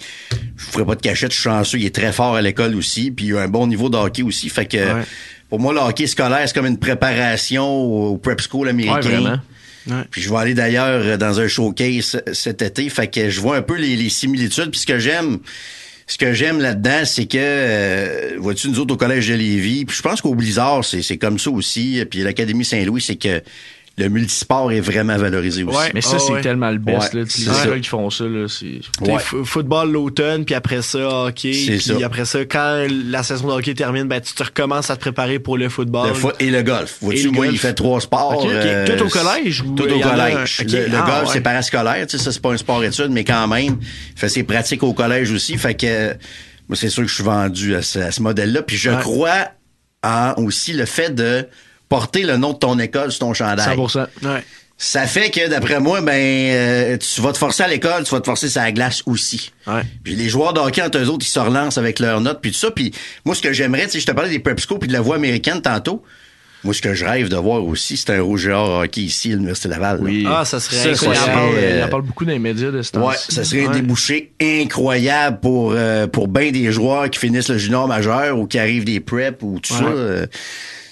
Je ferai pas de cachette, je suis chanceux, il est très fort à l'école aussi, puis il a un bon niveau de hockey aussi, fait que... Ouais. Pour moi, le hockey scolaire, c'est comme une préparation au prep school américain. Ouais, vraiment. Ouais. Puis je vais aller d'ailleurs dans un showcase cet été, fait que je vois un peu les, les similitudes. Puis ce que j'aime, ce que j'aime là-dedans, c'est que euh, vois-tu, nous autres au collège de Lévis, puis je pense qu'au Blizzard, c'est, c'est comme ça aussi. Puis l'Académie Saint-Louis, c'est que le multisport est vraiment valorisé aussi. Ouais, mais ça, oh, c'est ouais. tellement le best. Ouais, là, c'est les gars qui font ça. Là, c'est... Ouais. F- football l'automne, puis après ça, hockey. C'est puis ça. Après ça, quand la saison de hockey termine, ben, tu te recommences à te préparer pour le football. Le fo- et le golf. Vois-tu, moi, golf. Il fait trois sports. Okay, okay. Euh, tout au collège? Tout au collège. Un... Okay. Le, le ah, golf, ouais. c'est parascolaire. Ça, c'est pas un sport-études, mais quand même, il fait ses pratiques au collège aussi. Fait que moi, c'est sûr que je suis vendu à ce, à ce modèle-là. Puis je ouais. crois en aussi le fait de... porter le nom de ton école sur ton chandail. cent pour cent Ouais. Ça fait que, d'après moi, ben euh, tu vas te forcer à l'école, tu vas te forcer sur la glace aussi. Ouais. Puis les joueurs de hockey, entre eux autres, ils se relancent avec leurs notes, puis tout ça. Puis moi, ce que j'aimerais, tu sais, je te parlais des prep school puis de la voie américaine tantôt. Moi, ce que je rêve de voir aussi, c'est un Rougeard hockey ici à l'Université Laval. Oui. Ah, ça serait... Ça, ça serait, euh, il en parle beaucoup dans les médias de ce temps-ci. Ouais, ça serait ouais. un débouché incroyable pour euh, pour bien des joueurs qui finissent le junior majeur ou qui arrivent des prep ou tout ouais. ça. Euh,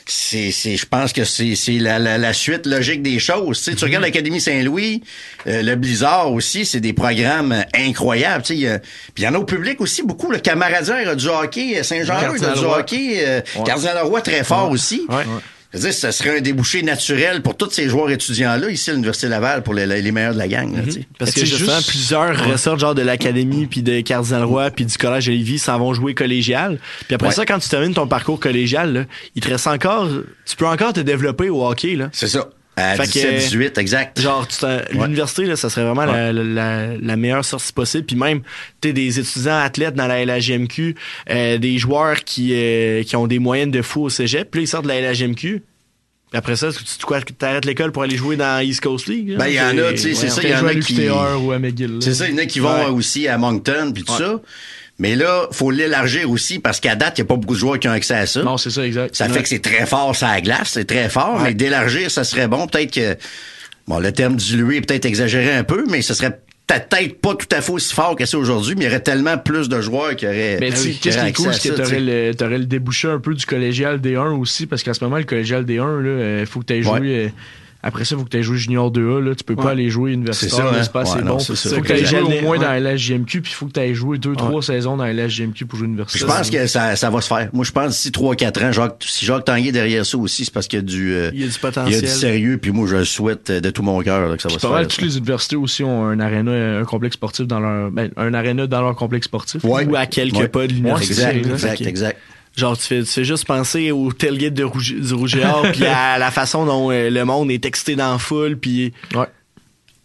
C'est, c'est, je pense que c'est, c'est la, la, la suite logique des choses. Tu sais, tu regardes l'Académie Saint-Louis, euh, le Blizzard aussi, c'est des programmes incroyables. Tu sais, y a, puis il y en a au public aussi beaucoup. Le Camaradière a du hockey, Saint-Jean-Eudes a du hockey, euh, ouais. Cardinal-Leroy très fort ouais. aussi. Ouais. Ouais. Je veux dire, ça serait un débouché naturel pour tous ces joueurs étudiants-là, ici à l'Université Laval, pour les, les meilleurs de la gang. Là, mm-hmm. Parce que, que justement, juste... plusieurs ouais. ressortent genre de l'Académie, puis de Cardinal-Roy, puis du Collège de Lévis, s'en vont jouer collégial. Puis après ouais. ça, quand tu termines ton parcours collégial, là, il te reste encore... Tu peux encore te développer au hockey. Là. C'est ça. À dix-sept dix-huit, exact. Genre, tu ouais. l'université, là, ça serait vraiment ouais. la, la, la meilleure sortie possible. Puis même, tu sais, des étudiants athlètes dans la L H M Q, euh, des joueurs qui, euh, qui ont des moyennes de fou au cégep, puis là, ils sortent de la L H M Q. Après ça, tu t'arrêtes l'école pour aller jouer dans East Coast League. Ben, il y en a, tu sais, c'est ça, il y en a qui... ou à McGill. C'est ça, il y en a qui vont aussi à Moncton, puis tout ça. Mais là, faut l'élargir aussi parce qu'à date, il n'y a pas beaucoup de joueurs qui ont accès à ça. Non, c'est ça, exact. Ça ouais. fait que c'est très fort sur la glace, c'est très fort, ouais. mais d'élargir, ça serait bon. Peut-être que, bon, le terme dilué est peut-être exagéré un peu, mais ce serait peut-être pas tout à fait aussi fort que c'est aujourd'hui, mais il y aurait tellement plus de joueurs qui auraient... Mais tu qu'est-ce qui est cool, c'est que t'aurais le, t'aurais le débouché un peu du collégial D un aussi, parce qu'en ce moment, le collégial D un, là, il faut que t'aies ouais. joué... Après ça, il faut que tu aies joué junior deux A. Là. Tu peux ouais. pas aller jouer universitaire. C'est, ça, hein? c'est pas assez ouais, bon. Il faut que tu aies joué au moins ouais. dans L H J M Q, puis il faut que tu aies joué deux trois ouais. saisons dans L H J M Q pour jouer universitaire. Je pense que ça, ça va se faire. Moi, je pense d'ici trois quatre ans, Jacques, si Jacques Tanguay est derrière ça aussi, c'est parce qu'il y a du, euh, il y a du potentiel. Il y a du sérieux, puis moi, je le souhaite de tout mon cœur là, que ça va puis se pas faire. Toutes les universités aussi ont un aréna, un complexe sportif dans leur. Ben, un aréna dans leur complexe sportif. Ouais. Ou à quelques ouais. pas de l'université. Ouais, exact, là, exact, okay. exact. Genre, tu fais, tu fais juste penser au tailgate de Rouge, du Rougeard, puis à la façon dont euh, le monde est excité dans la foule, puis ouais.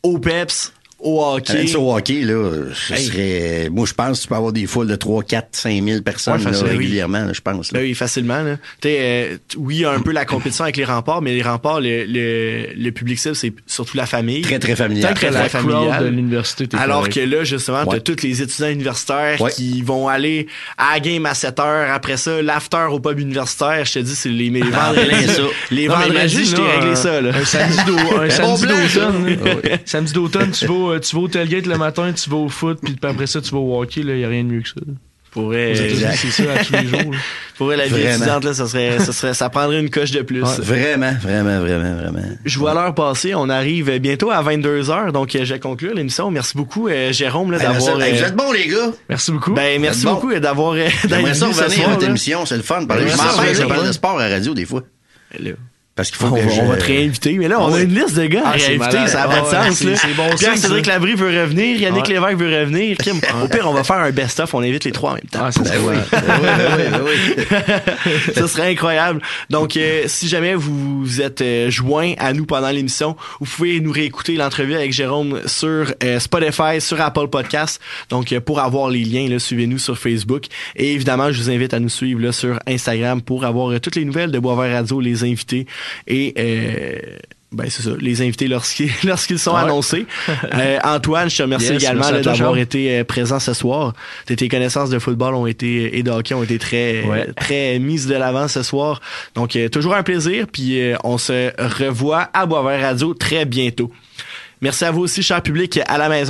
au Peps, au hockey. Même ça, au hockey, là, ce hey. serait... Moi, je pense que tu peux avoir des foules de trois, quatre, cinq mille personnes ouais, là, régulièrement, oui. là, je pense. Là. Ben oui, facilement. Là. Euh, oui, il y a un peu la compétition avec les Remparts, mais les Remparts, le, le, le public cible, c'est surtout la famille. Très, très familial. Très, très, très familial. De l'université, alors correct. Que là, justement, ouais. tu as tous les étudiants universitaires ouais. qui vont aller à la game à sept heures. Après ça, l'after au pub universitaire. Je te dis, c'est les, les vendredis. Les non, vendredis, je t'ai réglé ça. Là. Un samedi, d'au- un samedi d'automne. Hein. Samedi d'automne, tu vas tu vas au tailgate le matin, tu vas au foot, puis après ça, tu vas au hockey, il n'y a rien de mieux que ça. Pour vrai, c'est ça à tous les jours. Pour vrai, la vie étudiante, là, ça, serait, ça, serait, ça prendrait une coche de plus. Ouais, vraiment, vraiment, vraiment, vraiment. Je vois l'heure passer, on arrive bientôt à vingt-deux heures, donc je vais conclure l'émission. Merci beaucoup, Jérôme, là, d'avoir... Hey, vous êtes bons, les gars! Merci beaucoup. Ben, merci beaucoup bon. d'avoir... J'aimerais ça revenir à votre émission, c'est le fun. Je m'en je parle de sport à la radio, des fois. Là. Parce qu'il faut on, je... on va te réinviter. Mais là, on oui. a une liste de gars ah, à réinviter. Ça n'a pas de ah, sens. Ouais, c'est, c'est bon Pierre-Cédric Labrie veut revenir. Yannick ah. Lévesque veut revenir. Kim, au pire, on va faire un best-of. On invite les trois en même temps. Ah, ça, ben oui. oui, oui, oui, oui. Ça serait incroyable. Donc, euh, si jamais vous, vous êtes euh, joints à nous pendant l'émission, vous pouvez nous réécouter l'entrevue avec Jérôme sur euh, Spotify, sur Apple Podcasts. Donc, euh, pour avoir les liens, là, suivez-nous sur Facebook. Et évidemment, je vous invite à nous suivre là, sur Instagram pour avoir euh, toutes les nouvelles de Boisvert Radio, les invités. Et euh, ben c'est ça, les invités lorsqu'ils, lorsqu'ils sont ouais. annoncés. Euh, Antoine, je te remercie yes, également là, d'avoir Jean. été présent ce soir. Tes connaissances de football ont été et de hockey ont été très, ouais. très mises de l'avant ce soir. Donc, euh, toujours un plaisir. Puis, euh, on se revoit à Boisvert Radio très bientôt. Merci à vous aussi, cher public, à la maison.